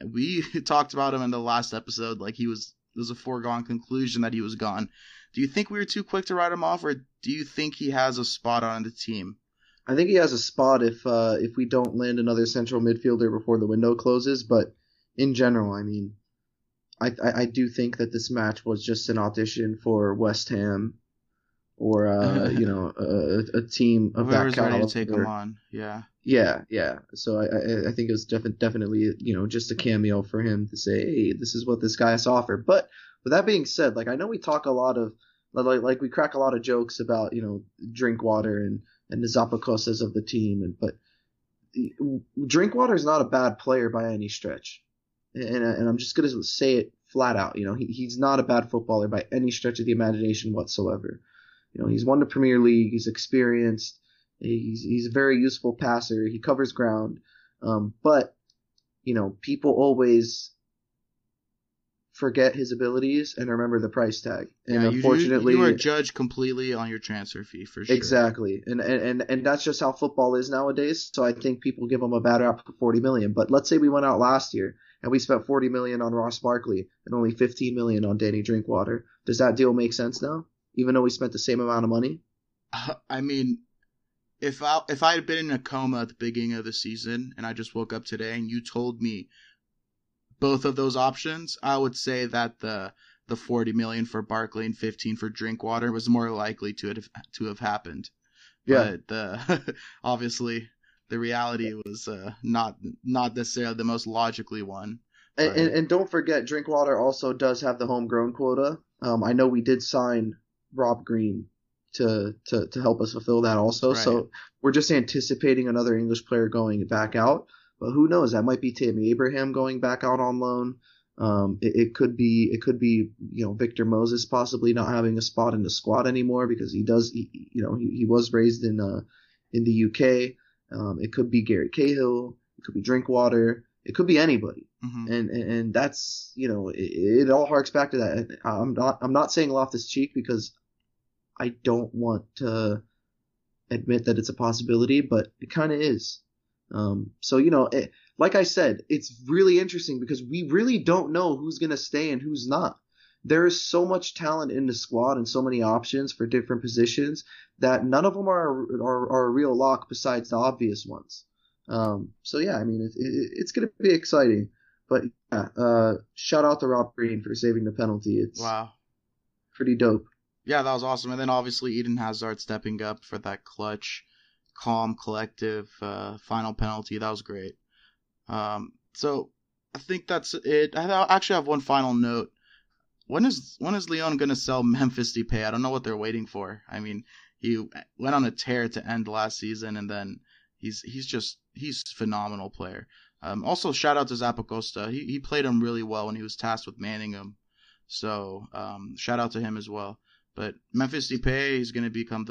We talked about him in the last episode, like he was it was a foregone conclusion that he was gone. Do you think we were too quick to write him off, or do you think he has a spot on the team? I think he has a spot if we don't land another central midfielder before the window closes. But in general, I mean, I do think that this match was just an audition for West Ham or a team of that caliber. Whoever's ready to take him on, yeah. Yeah. So I think it was definitely just a cameo for him to say, hey, this is what this guy has to offer. But with that being said, like, I know we talk a lot of like we crack a lot of jokes about Drinkwater and the Zappacostas of the team, but Drinkwater is not a bad player by any stretch, and I'm just gonna say it flat out. He's not a bad footballer by any stretch of the imagination whatsoever. He's won the Premier League. He's experienced. He's a very useful passer. He covers ground, but people always forget his abilities and remember the price tag. And yeah, unfortunately, you are judged completely on your transfer fee for sure. Exactly, and that's just how football is nowadays. So I think people give him a bad rap for $40 million. But let's say we went out last year and we spent $40 million on Ross Barkley and only $15 million on Danny Drinkwater. Does that deal make sense now? Even though we spent the same amount of money. I mean. If I had been in a coma at the beginning of the season and I just woke up today and you told me both of those options, I would say that the $40 million for Barkley and $15 million for Drinkwater was more likely to have happened. Yeah. But obviously the reality was not necessarily the most logically one. And don't forget, Drinkwater also does have the homegrown quota. I know we did sign Rob Green to help us fulfill that also. Right. So we're just anticipating another English player going back out. But who knows? That might be Tammy Abraham going back out on loan. It could be Victor Moses possibly not having a spot in the squad anymore because he was raised in the UK. It could be Gary Cahill. It could be Drinkwater. It could be anybody. Mm-hmm. And that's it all harks back to that. I'm not saying Loftus-Cheek because I don't want to admit that it's a possibility, but it kind of is. So, like I said, it's really interesting because we really don't know who's going to stay and who's not. There is so much talent in the squad and so many options for different positions that none of them are a real lock besides the obvious ones. It's going to be exciting. But, yeah, shout out to Rob Green for saving the penalty. It's wow, pretty dope. Yeah, that was awesome. And then obviously Eden Hazard stepping up for that clutch, calm, collective final penalty. That was great. So I think that's it. I actually have one final note. When is Lyon going to sell Memphis Depay? I don't know what they're waiting for. I mean, he went on a tear to end last season, and then he's a phenomenal player. Also, shout out to Zappacosta. He played him really well when he was tasked with manning him. So shout out to him as well. But Memphis Depay is going to become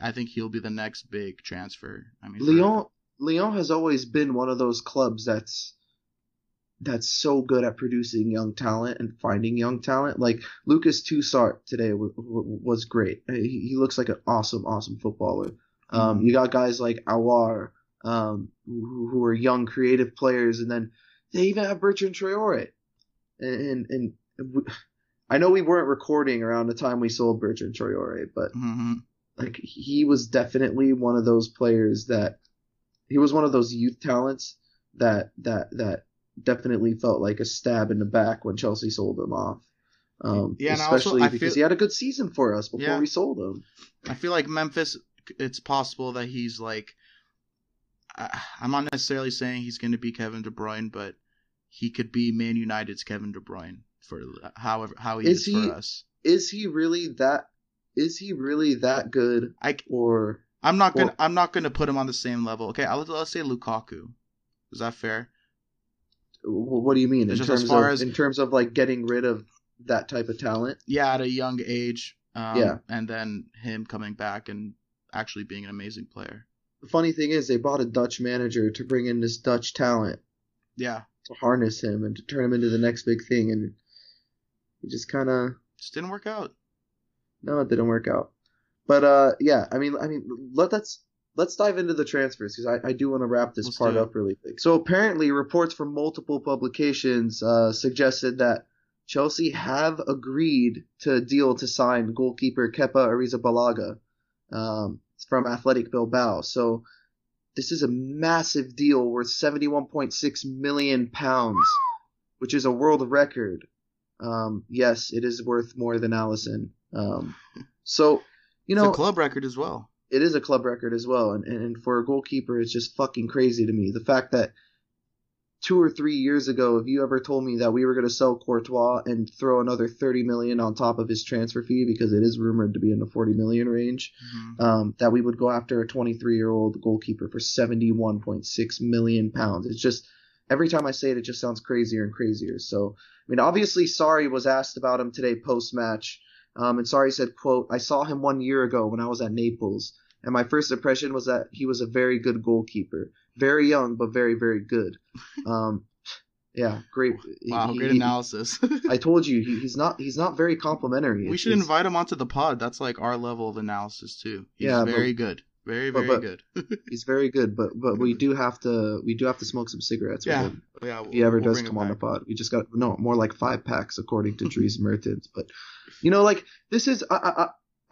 I think he'll be the next big transfer. I mean, Lyon has always been one of those clubs that's so good at producing young talent and finding young talent. Like Lucas Toussaint today was great. He looks like an awesome footballer. Mm-hmm. You got guys like Awar, who are young, creative players, and then they even have Bertrand Traore, and I know we weren't recording around the time we sold Bertrand Traore, but mm-hmm. He was definitely one of those players he was one of those youth talents that definitely felt like a stab in the back when Chelsea sold him off. Especially because he had a good season for us before we sold him. I feel like Memphis, it's possible that he's like, I'm not necessarily saying he's going to be Kevin De Bruyne, but he could be Man United's Kevin De Bruyne. For however how he is for us. Is he really that good? I'm not gonna put him on the same level. Okay, let's say Lukaku. Is that fair? What do you mean in terms of like getting rid of that type of talent? Yeah, at a young age. And then him coming back and actually being an amazing player. The funny thing is, they bought a Dutch manager to bring in this Dutch talent. Yeah, to harness him and to turn him into the next big thing, and. It just kind of just didn't work out. No, it didn't work out. But I mean, let's dive into the transfers because I do want to wrap this part up really quick. So apparently, reports from multiple publications suggested that Chelsea have agreed to a deal to sign goalkeeper Kepa Arizabalaga from Athletic Bilbao. So this is a massive deal worth £71.6 million, which is a world record. Yes, it is worth more than Alisson. So, you know, it's a club record as well. It is a club record as well. And for a goalkeeper, it's just fucking crazy to me. The fact that 2 or 3 years ago, if you ever told me that we were going to sell Courtois and throw another $30 million on top of his transfer fee, because it is rumored to be in the $40 million range, that we would go after a 23-year-old goalkeeper for £71.6 million. It's just, every time I say it, it just sounds crazier and crazier. So, I mean, obviously Sarri was asked about him today post-match, and Sarri said, quote, "I saw him 1 year ago when I was at Naples, and my first impression was that he was a very good goalkeeper. Very young, but very, very good." Yeah, great. Wow, great analysis. I told you, he's not very complimentary. We should invite him onto the pod. That's like our level of analysis too. He's very good. Very, very good. He's very good, but we do have to smoke some cigarettes with him. Yeah, if he ever does come on the pod. We just got more like 5 packs according to Dries Mertens. But you know, like, this is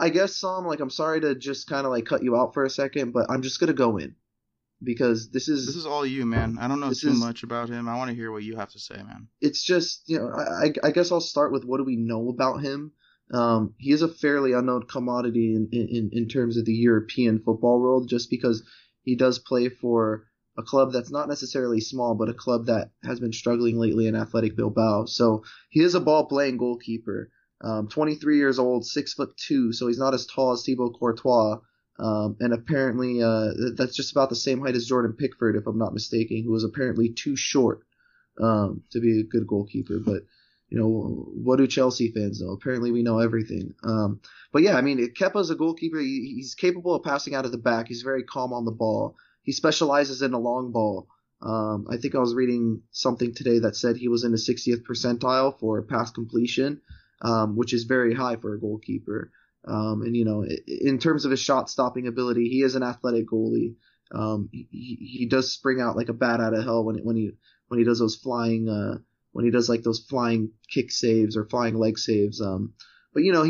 I guess, Sam, like, I'm sorry to just kind of like cut you out for a second, but I'm just gonna go in, because this is all you, man. I don't know too much about him. I want to hear what you have to say, man. It's just, you know, I guess I'll start with, what do we know about him? He is a fairly unknown commodity in terms of the European football world, just because he does play for a club that's not necessarily small, but a club that has been struggling lately in Athletic Bilbao. So he is a ball-playing goalkeeper, 23 years old, 6'2", so he's not as tall as Thibaut Courtois, and apparently that's just about the same height as Jordan Pickford, if I'm not mistaken, who was apparently too short to be a good goalkeeper, but... You know, what do Chelsea fans know? Apparently we know everything. But yeah, I mean, Kepa's a goalkeeper. He's capable of passing out of the back. He's very calm on the ball. He specializes in the long ball. I think I was reading something today that said he was in the 60th percentile for pass completion, which is very high for a goalkeeper. And, you know, in terms of his shot-stopping ability, he is an athletic goalie. He does spring out like a bat out of hell when he does those flying – when he does like those flying kick saves or flying leg saves. But you know,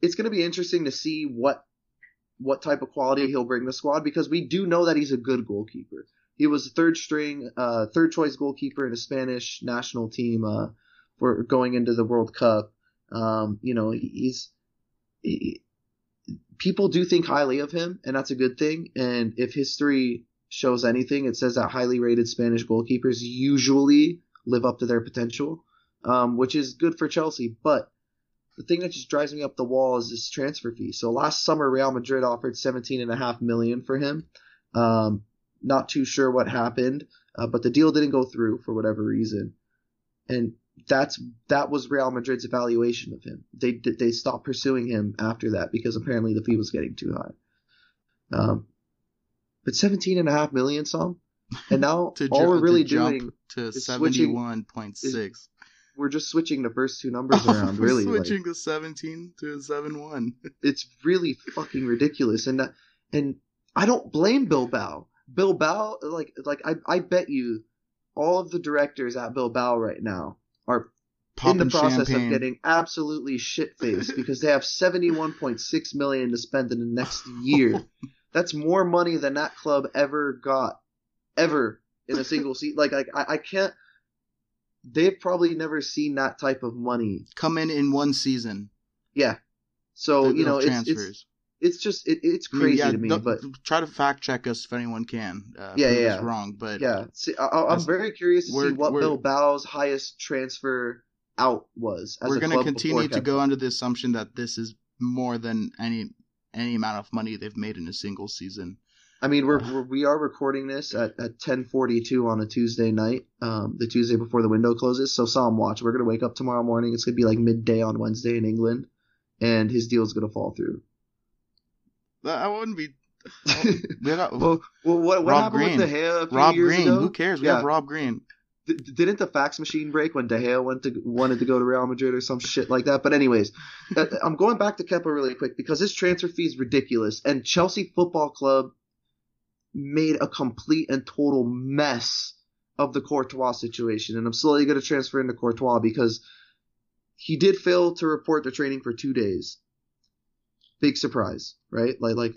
it's going to be interesting to see what type of quality he'll bring the squad, because we do know that he's a good goalkeeper. He was third choice goalkeeper in a Spanish national team for going into the World Cup. You know, people do think highly of him, and that's a good thing. And if history shows anything, it says that highly rated Spanish goalkeepers usually live up to their potential, which is good for Chelsea. But the thing that just drives me up the wall is this transfer fee. So last summer, Real Madrid offered $17.5 million for him. Not too sure what happened, but the deal didn't go through for whatever reason. And that was Real Madrid's evaluation of him. They stopped pursuing him after that because apparently the fee was getting too high. But $17.5 million, Sam. And now all we're really doing is 71.6. We're just switching the first two numbers around. We're really switching the 17 to 7-1. It's really fucking ridiculous, and I don't blame Bilbao. Bilbao, like I bet you, all of the directors at Bilbao right now are in the process of getting absolutely shit faced because they have $71.6 million to spend in the next year. That's more money than that club ever got. Ever in a single seat, like I can't. They've probably never seen that type of money come in one season. Yeah, so you know, it's just it's crazy to me. But try to fact check us if anyone can. Yeah, it's wrong, but yeah. See, I'm very curious to see what Bilbao's highest transfer out was. We're going to continue to go under the assumption that this is more than any amount of money they've made in a single season. I mean, we are recording this at 10:42 on a Tuesday night, the Tuesday before the window closes. So Sam, watch. We're gonna wake up tomorrow morning. It's gonna be like midday on Wednesday in England, and his deal's gonna fall through. I wouldn't be. What happened with De Gea a few years ago? Rob Green. Who cares? We have Rob Green. Didn't the fax machine break when De Gea wanted to go to Real Madrid or some shit like that? But anyways, I'm going back to Kepa really quick because his transfer fee is ridiculous, and Chelsea Football Club made a complete and total mess of the Courtois situation, and I'm slowly going to transfer into Courtois because He did fail to report to training for 2 days. Big surprise, right? Like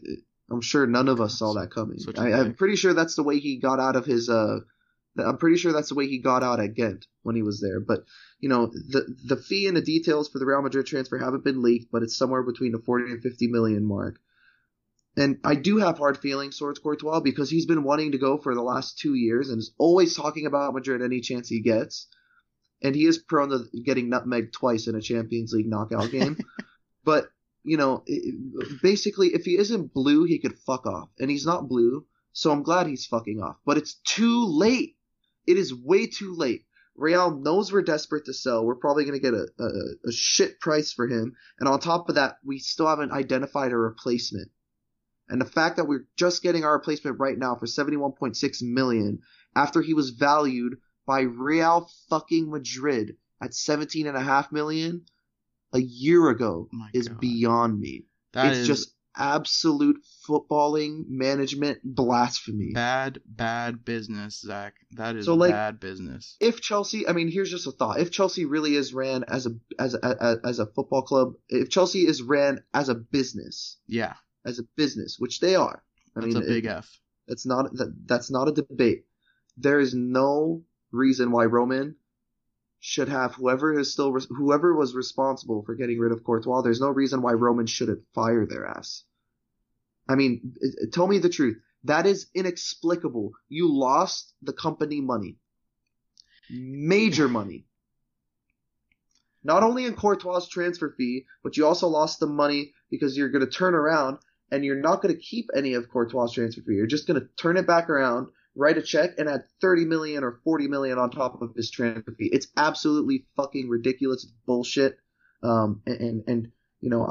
I'm sure none of us saw that coming. I'm pretty sure that's the way he got out of his I'm pretty sure that's the way he got out at Ghent when he was there. But, you know, the fee and the details for the Real Madrid transfer haven't been leaked, but it's somewhere between the 40 and 50 million mark. And I do have hard feelings towards Courtois because he's been wanting to go for the last 2 years and is always talking about Madrid any chance he gets. And he is prone to getting nutmegged twice in a Champions League knockout game. But, you know, basically, if he isn't blue, he could fuck off. And he's not blue, so I'm glad he's fucking off. But it's too late. It is way too late. Real knows we're desperate to sell. We're probably going to get a shit price for him. And on top of that, we still haven't identified a replacement. And the fact that we're just getting our replacement right now for $71.6 million after he was valued by Real fucking Madrid at $17.5 million a year ago is beyond me. It's just absolute footballing management blasphemy. Bad business, Zach. That is bad business. If Chelsea, I mean, here's just a thought. If Chelsea really is ran as a football club, if Chelsea is ran as a business, yeah, as a business, which they are. I mean, a big F. That's not a debate. There is no reason why Roman should have whoever was responsible for getting rid of Courtois. There's no reason why Roman shouldn't fire their ass. I mean, tell me the truth. That is inexplicable. You lost the company money, major money. Not only in Courtois' transfer fee, but you also lost the money because you're going to turn around and you're not going to keep any of Courtois' transfer fee. You're just going to turn it back around, write a check, and add 30 million or 40 million on top of his transfer fee. It's absolutely fucking ridiculous. It's bullshit. And you know,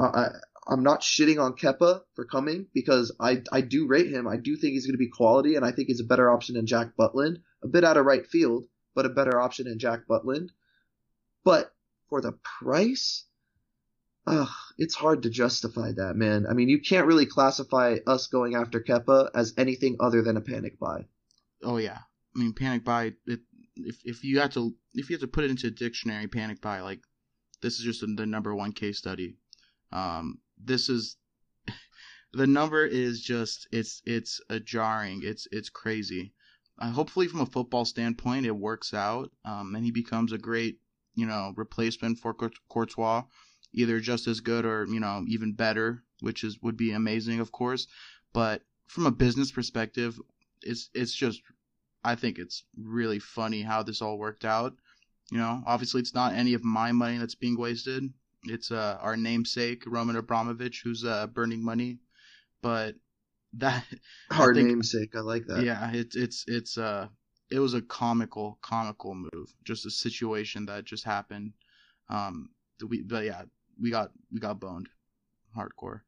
I'm not shitting on Kepa for coming because I do rate him. I do think he's going to be quality, and I think he's a better option than Jack Butland. A bit out of right field, but a better option than Jack Butland. But for the price, it's hard to justify that, man. I mean, you can't really classify us going after Kepa as anything other than a panic buy. Oh yeah, I mean, panic buy. If you have to put it into a dictionary, panic buy. Like, this is just the number one case study. This is the number is just it's a jarring. It's crazy. Hopefully, from a football standpoint, it works out, and he becomes a great replacement for Courtois, either just as good or even better, which would be amazing, of course. But from a business perspective, it's just, I think it's really funny how this all worked out. Obviously it's not any of my money that's being wasted. It's our namesake Roman Abramovich who's burning money, but that our namesake, I like that. Yeah, it was a comical move, just a situation that just happened. We got boned, hardcore.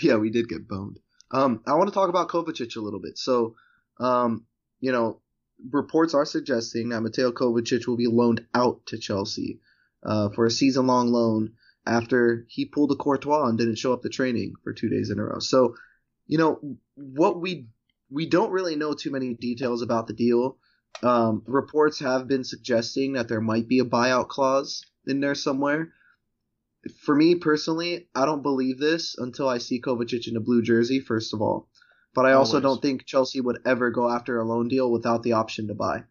Yeah, we did get boned. I want to talk about Kovacic a little bit. So, reports are suggesting that Mateo Kovacic will be loaned out to Chelsea for a season-long loan after he pulled a Courtois and didn't show up to training for 2 days in a row. So, what we don't really know too many details about the deal. Reports have been suggesting that there might be a buyout clause in there somewhere. For me personally, I don't believe this until I see Kovacic in a blue jersey, first of all. But I also don't think Chelsea would ever go after a loan deal without the option to buy.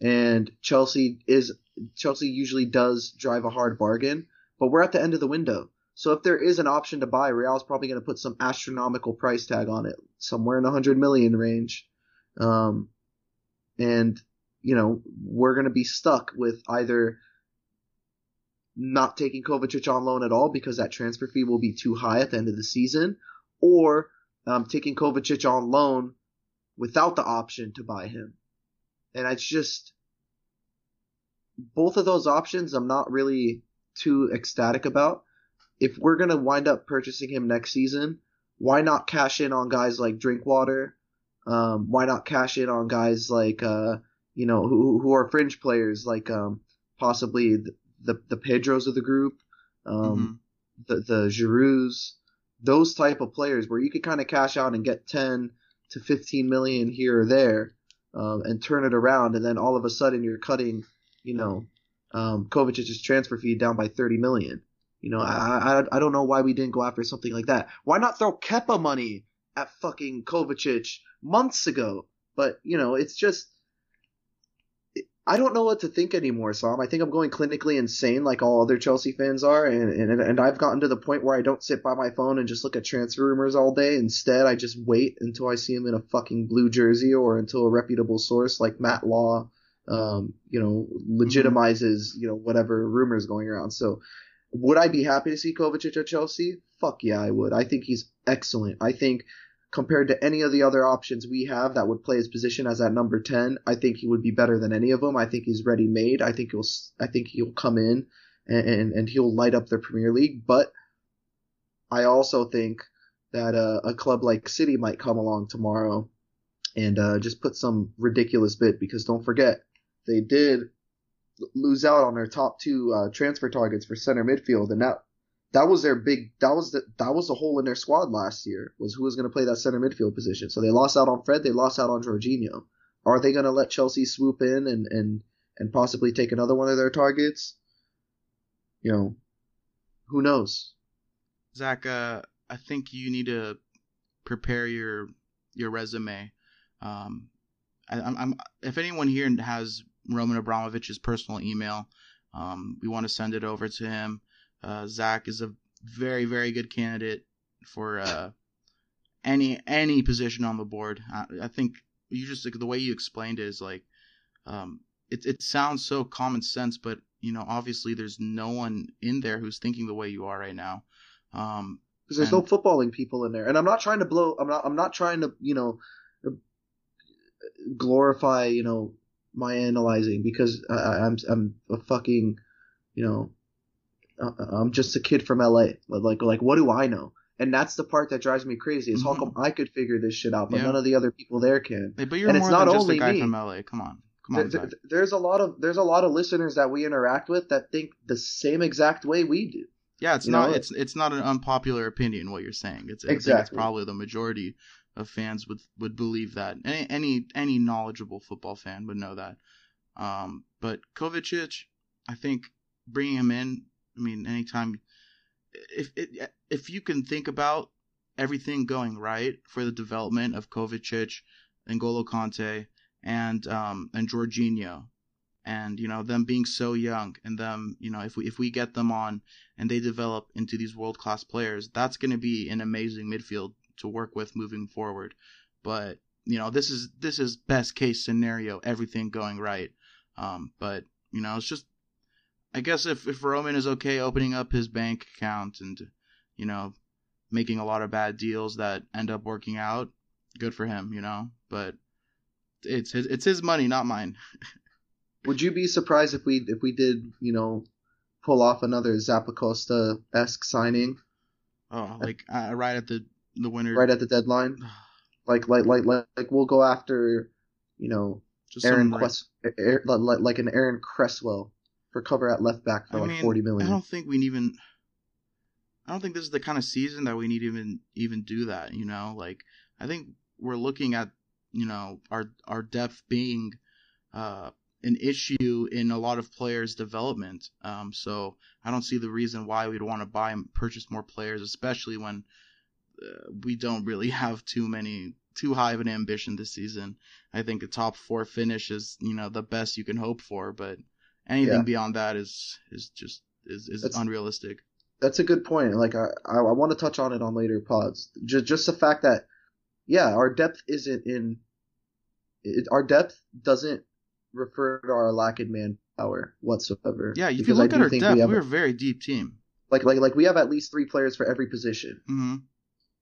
And Chelsea usually does drive a hard bargain, but we're at the end of the window. So if there is an option to buy, Real's probably going to put some astronomical price tag on it, somewhere in the 100 million range. We're going to be stuck with either not taking Kovacic on loan at all because that transfer fee will be too high at the end of the season, or taking Kovacic on loan without the option to buy him. And it's just both of those options I'm not really too ecstatic about. If we're going to wind up purchasing him next season, why not cash in on guys like Drinkwater? Why not cash in on guys like, who are fringe players, like possibly the Pedros of the group, the Girouds, those type of players where you could kind of cash out and get 10 to 15 million here or there and turn it around, and then all of a sudden you're cutting, Kovacic's transfer fee down by 30 million. You know, I don't know why we didn't go after something like that. Why not throw Kepa money at fucking Kovacic months ago? But, you know, it's just, I don't know what to think anymore, Sam. I think I'm going clinically insane like all other Chelsea fans are, and I've gotten to the point where I don't sit by my phone and just look at transfer rumors all day. Instead, I just wait until I see him in a fucking blue jersey or until a reputable source like Matt Law, you know, legitimizes, you know, whatever rumors going around. So would I be happy to see Kovacic at Chelsea? Fuck yeah, I would. I think he's excellent. I think compared to any of the other options we have that would play his position as that number 10, I think he would be better than any of them. I think he's ready-made. I think he'll come in and he'll light up the Premier League. But I also think that a club like City might come along tomorrow and just put some ridiculous bid, because don't forget, they did lose out on their top two transfer targets for center midfield, and that was their big, that was the hole in their squad last year, was who was going to play that center midfield position. So they lost out on Fred, they lost out on Jorginho. Are they going to let Chelsea swoop in and possibly take another one of their targets? You know, who knows? Zach, I think you need to prepare your resume. I'm if anyone here has Roman Abramovich's personal email, we want to send it over to him. Zach is a very, very good candidate for any position on the board. I think you just, like, the way you explained it is like, it sounds so common sense, but, you know, obviously there's no one in there who's thinking the way you are right now. Because there's no footballing people in there, and I'm not trying to you know, glorify, you know, my analyzing, because I'm a fucking, you know, I'm just a kid from LA. Like, what do I know? And that's the part that drives me crazy, is how come I could figure this shit out, but none of the other people there can. But you're and more it's not than just only a guy me. From LA. Come on. There's a lot of listeners that we interact with that think the same exact way we do. Yeah, it's not an unpopular opinion, what you're saying. Exactly. It's probably the majority of fans would believe that. Any knowledgeable football fan would know that. But Kovacic, I think bringing him in, I mean, anytime, if you can think about everything going right for the development of Kovacic, N'Golo Kante, and Jorginho, and, you know, them being so young, and them, you know, if we get them on and they develop into these world-class players, that's going to be an amazing midfield to work with moving forward. But, you know, this is best case scenario, everything going right. But, you know, it's just, I guess if Roman is okay opening up his bank account and, you know, making a lot of bad deals that end up working out, good for him, you know. But it's his money, not mine. Would you be surprised if we did, you know, pull off another Zappacosta-esque signing? Oh, like right at the deadline. Like we'll go after, you know, just like an Aaron Cresswell for cover at left back for like 40 million. I don't think this is the kind of season that we need to even do that, you know? Like, I think we're looking at, you know, our depth being an issue in a lot of players' development. So I don't see the reason why we'd want to buy and purchase more players, especially when we don't really have too high of an ambition this season. I think a top four finish is, you know, the best you can hope for, but anything beyond that is unrealistic. That's a good point. Like, I want to touch on it on later pods. Just the fact that, our depth our depth doesn't refer to our lack of manpower whatsoever. Yeah, if you look at our depth, we're a very deep team. Like we have at least three players for every position. Mm-hmm.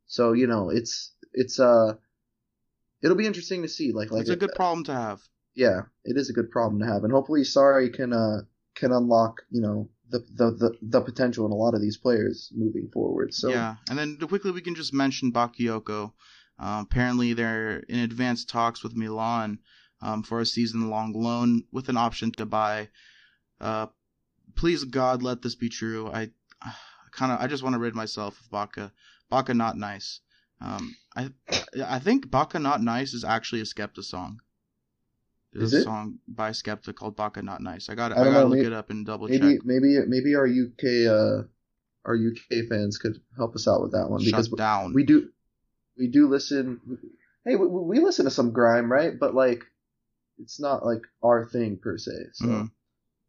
So, you know, it's it'll be interesting to see. Like it's a good problem to have. Yeah, it is a good problem to have, and hopefully Sarri can unlock, you know, the potential in a lot of these players moving forward. So yeah, and then quickly we can just mention Bakayoko. Apparently they're in advanced talks with Milan for a season-long loan with an option to buy. Please God, let this be true. I just want to rid myself of Baka. Baka not nice. I think Baka not nice is actually a Skepta song. There's a song by Skepta called Baka Not Nice. I gotta look it up and double check. Maybe our UK fans could help us out with that one. We do listen. Hey, we listen to some grime, right? But like, it's not like our thing per se. So,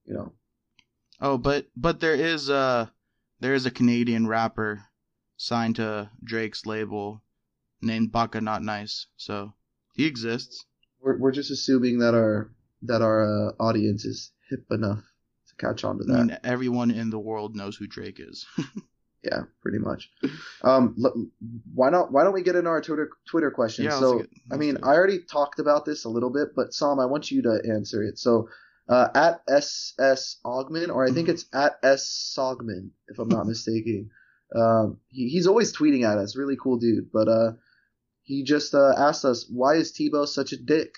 you know. Oh, but there is a Canadian rapper signed to Drake's label named Baka Not Nice. So he exists. We're just assuming that our audience is hip enough to catch on to that. I mean, everyone in the world knows who Drake is. Yeah, pretty much. Why don't we get into our Twitter question? Yeah, so I mean, I already talked about this a little bit, but Sam, I want you to answer it. So at SS Ogman, or I think it's at S Sogman, if I'm not mistaken. He's always tweeting at us. Really cool dude, but he just asked us, why is Tebow such a dick?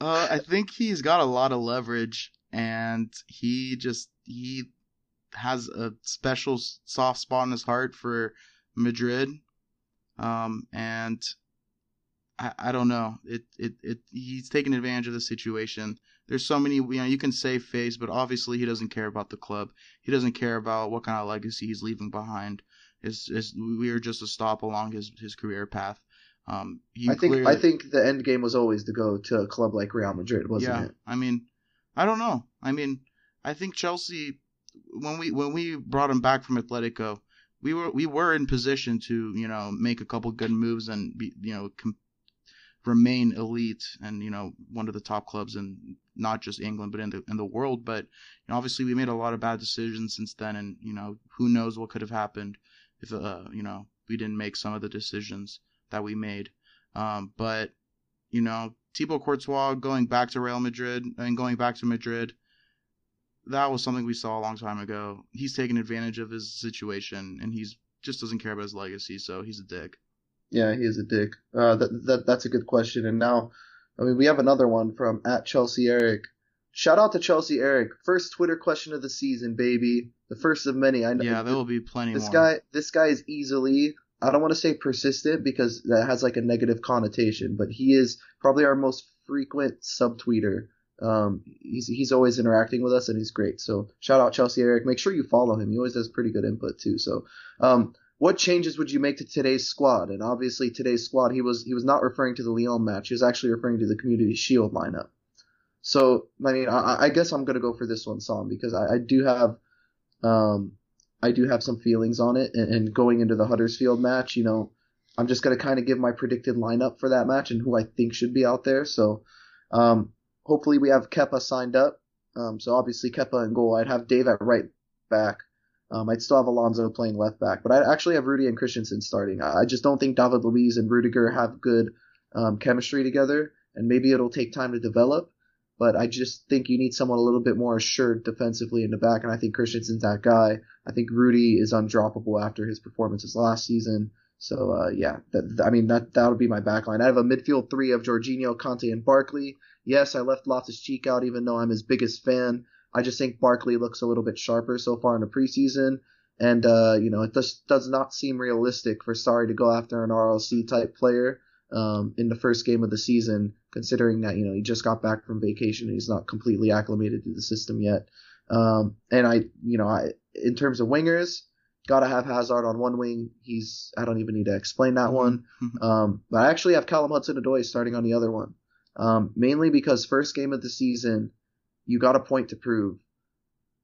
I think he's got a lot of leverage, and he has a special soft spot in his heart for Madrid. And I don't know. He's taking advantage of the situation. There's so many, you can save face, but obviously he doesn't care about the club. He doesn't care about what kind of legacy he's leaving behind. We are just a stop along his career path. I think the end game was always to go to a club like Real Madrid, wasn't it? I mean, I don't know. I mean, I think Chelsea, when we brought him back from Atletico, we were in position to make a couple good moves and be, remain elite and one of the top clubs in not just England but in the world. But obviously we made a lot of bad decisions since then, and who knows what could have happened if we didn't make some of the decisions that we made. But Thibaut Courtois going back to Real Madrid and going back to Madrid, that was something we saw a long time ago. He's taking advantage of his situation, and he just doesn't care about his legacy, so he's a dick. Yeah, he is a dick. That's a good question. And now, I mean, we have another one from at Chelsea Eric. Shout out to Chelsea Eric. First Twitter question of the season, baby. The first of many. I know. Yeah, there will be plenty more. This guy is easily, I don't want to say persistent because that has like a negative connotation, but he is probably our most frequent subtweeter. He's always interacting with us, and he's great. So shout out Chelsea Eric. Make sure you follow him. He always has pretty good input too. So, what changes would you make to today's squad? And obviously today's squad, he was not referring to the Lyon match. He was actually referring to the Community Shield lineup. So, I mean, I guess I'm going to go for this one, Sam, because I do have some feelings on it. And going into the Huddersfield match, I'm just going to kind of give my predicted lineup for that match and who I think should be out there. So, hopefully we have Kepa signed up. So obviously Kepa in goal. I'd have Dave at right back. I'd still have Alonso playing left back. But I actually have Rudy and Christensen starting. I just don't think David Luiz and Rudiger have good chemistry together. And maybe it'll take time to develop. But I just think you need someone a little bit more assured defensively in the back. And I think Christensen's that guy. I think Rudy is undroppable after his performances last season. So, that would be my back line. I have a midfield three of Jorginho, Conte, and Barkley. Yes, I left Loftus-Cheek out, even though I'm his biggest fan. I just think Barkley looks a little bit sharper so far in the preseason. And, it just does not seem realistic for Sarri to go after an RLC-type player in the first game of the season, considering that, he just got back from vacation and he's not completely acclimated to the system yet. And in terms of wingers, got to have Hazard on one wing. I don't even need to explain that one. But I actually have Callum Hudson-Odoi starting on the other one. Mainly because first game of the season, you got a point to prove.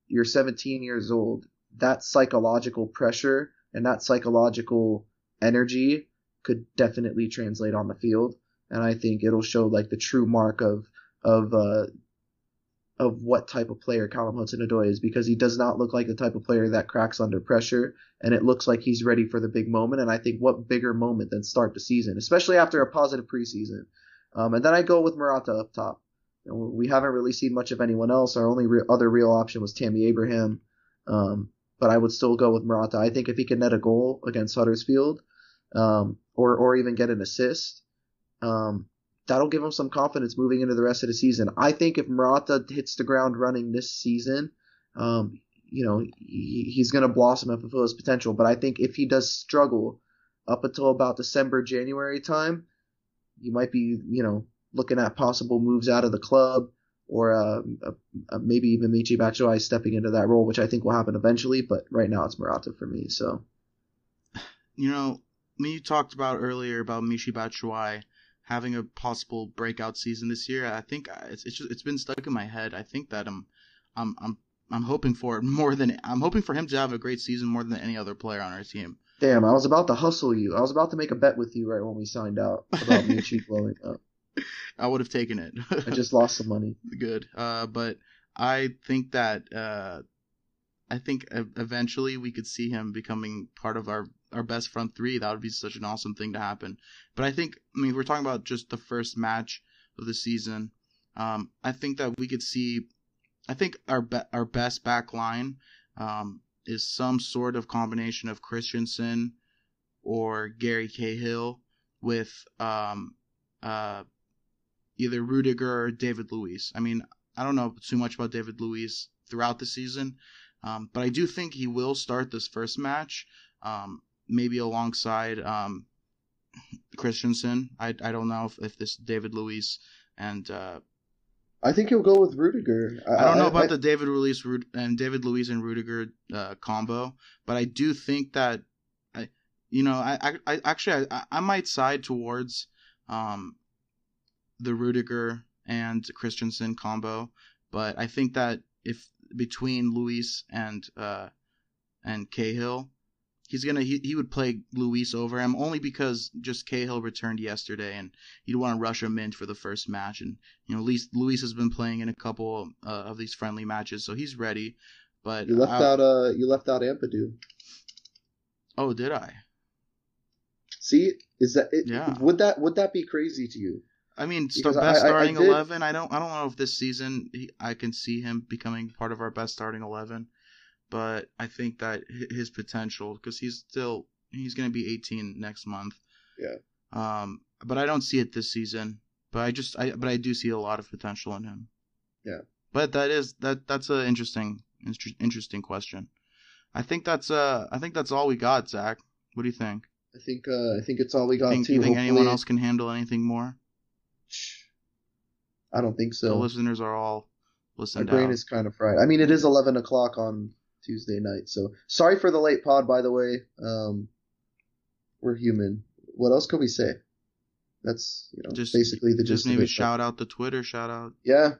You're 17 years old. That psychological pressure and that psychological energy could definitely translate on the field. And I think it'll show like the true mark of what type of player Callum Hudson-Odoi is, because he does not look like the type of player that cracks under pressure, and it looks like he's ready for the big moment. And I think what bigger moment than start the season, especially after a positive preseason. And then I go with Morata up top. We haven't really seen much of anyone else. Our only other real option was Tammy Abraham. But I would still go with Morata. I think if he can net a goal against Huddersfield or even get an assist, that'll give him some confidence moving into the rest of the season. I think if Morata hits the ground running this season, he's going to blossom and fulfill his potential. But I think if he does struggle up until about December, January time, you might be, looking at possible moves out of the club, or maybe even Michi Batshuayi stepping into that role, which I think will happen eventually. But right now it's Morata for me. So, you know, when you talked about earlier about Michy Batshuayi having a possible breakout season this year, I think it's been stuck in my head. I think that I'm hoping for it more than I'm hoping for him to have a great season more than any other player on our team. Damn, I was about to hustle you. I was about to make a bet with you right when we signed out about Michi blowing up. I would have taken it. I just lost some money. Good. But I think that eventually we could see him becoming part of our best front three. That would be such an awesome thing to happen. But I mean, we're talking about just the first match of the season. I think that we could see – I think our best back line is some sort of combination of Christensen or Gary Cahill with either Rudiger or David Luiz. I mean, I don't know too much about David Luiz throughout the season, but I do think he will start this first match, maybe alongside Christensen. I don't know if this David Luiz and I think he'll go with Rudiger. I don't know about the David Luiz and Rudiger combo, but I do think that I might side towards the Rudiger and Christensen combo, but I think that if between Luis and Cahill, he would play Luis over him only because just Cahill returned yesterday and you'd want to rush him in for the first match, and you know Luis has been playing in a couple of these friendly matches, so he's ready. But you left out Ampadu. Oh, did I? See, is that it? Yeah. Would that be crazy to you? I mean, it's the best starting 11. I don't know if this season I can see him becoming part of our best starting 11, but I think that his potential, because he's going to be 18 next month. Yeah. But I don't see it this season. But I do see a lot of potential in him. Yeah. But that's an interesting question. I think that's all we got, Zach. What do you think? I think it's all we got. Do you think anyone else can handle anything more? I don't think so. The listeners are all listening. My brain is kind of fried. I mean, it is 11 o'clock on Tuesday night, so sorry for the late pod, by the way. We're human. What else could we say? That's basically the just need to shout out the Twitter shout out. Yeah.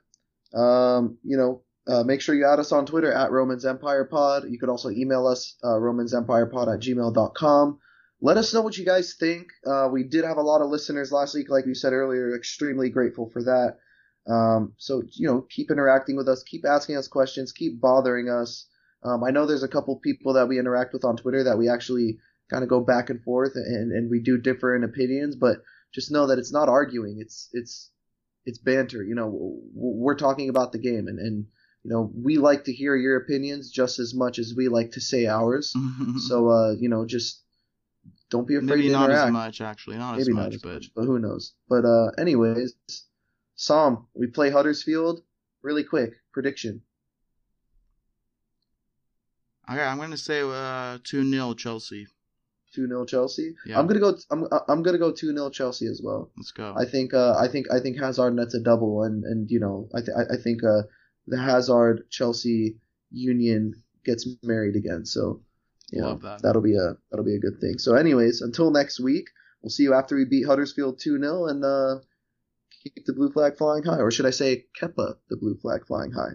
Make sure you add us on Twitter at Romans Empire Pod. You could also email us romansempirepod@gmail.com. Let us know what you guys think. We did have a lot of listeners last week, like we said earlier. Extremely grateful for that. So keep interacting with us. Keep asking us questions. Keep bothering us. I know there's a couple people that we interact with on Twitter that we actually kind of go back and forth, and we do differ in opinions. But just know that it's not arguing. It's banter. You know, we're talking about the game, and you know, we like to hear your opinions just as much as we like to say ours. So just. Don't be afraid to interact. Maybe not as much, actually. Not as much, but who knows. But anyways, Sam, we play Huddersfield. Really quick, prediction. Okay, I'm going to say 2-0 Chelsea. 2-0 Chelsea? Yeah. I'm going to go 2-0 Chelsea as well. Let's go. I think Hazard nets a double, and I think the Hazard Chelsea union gets married again. So yeah, love that. That'll be a good thing. So anyways, until next week, we'll see you after we beat Huddersfield 2-0 and keep the blue flag flying high. Or should I say Kepa the blue flag flying high?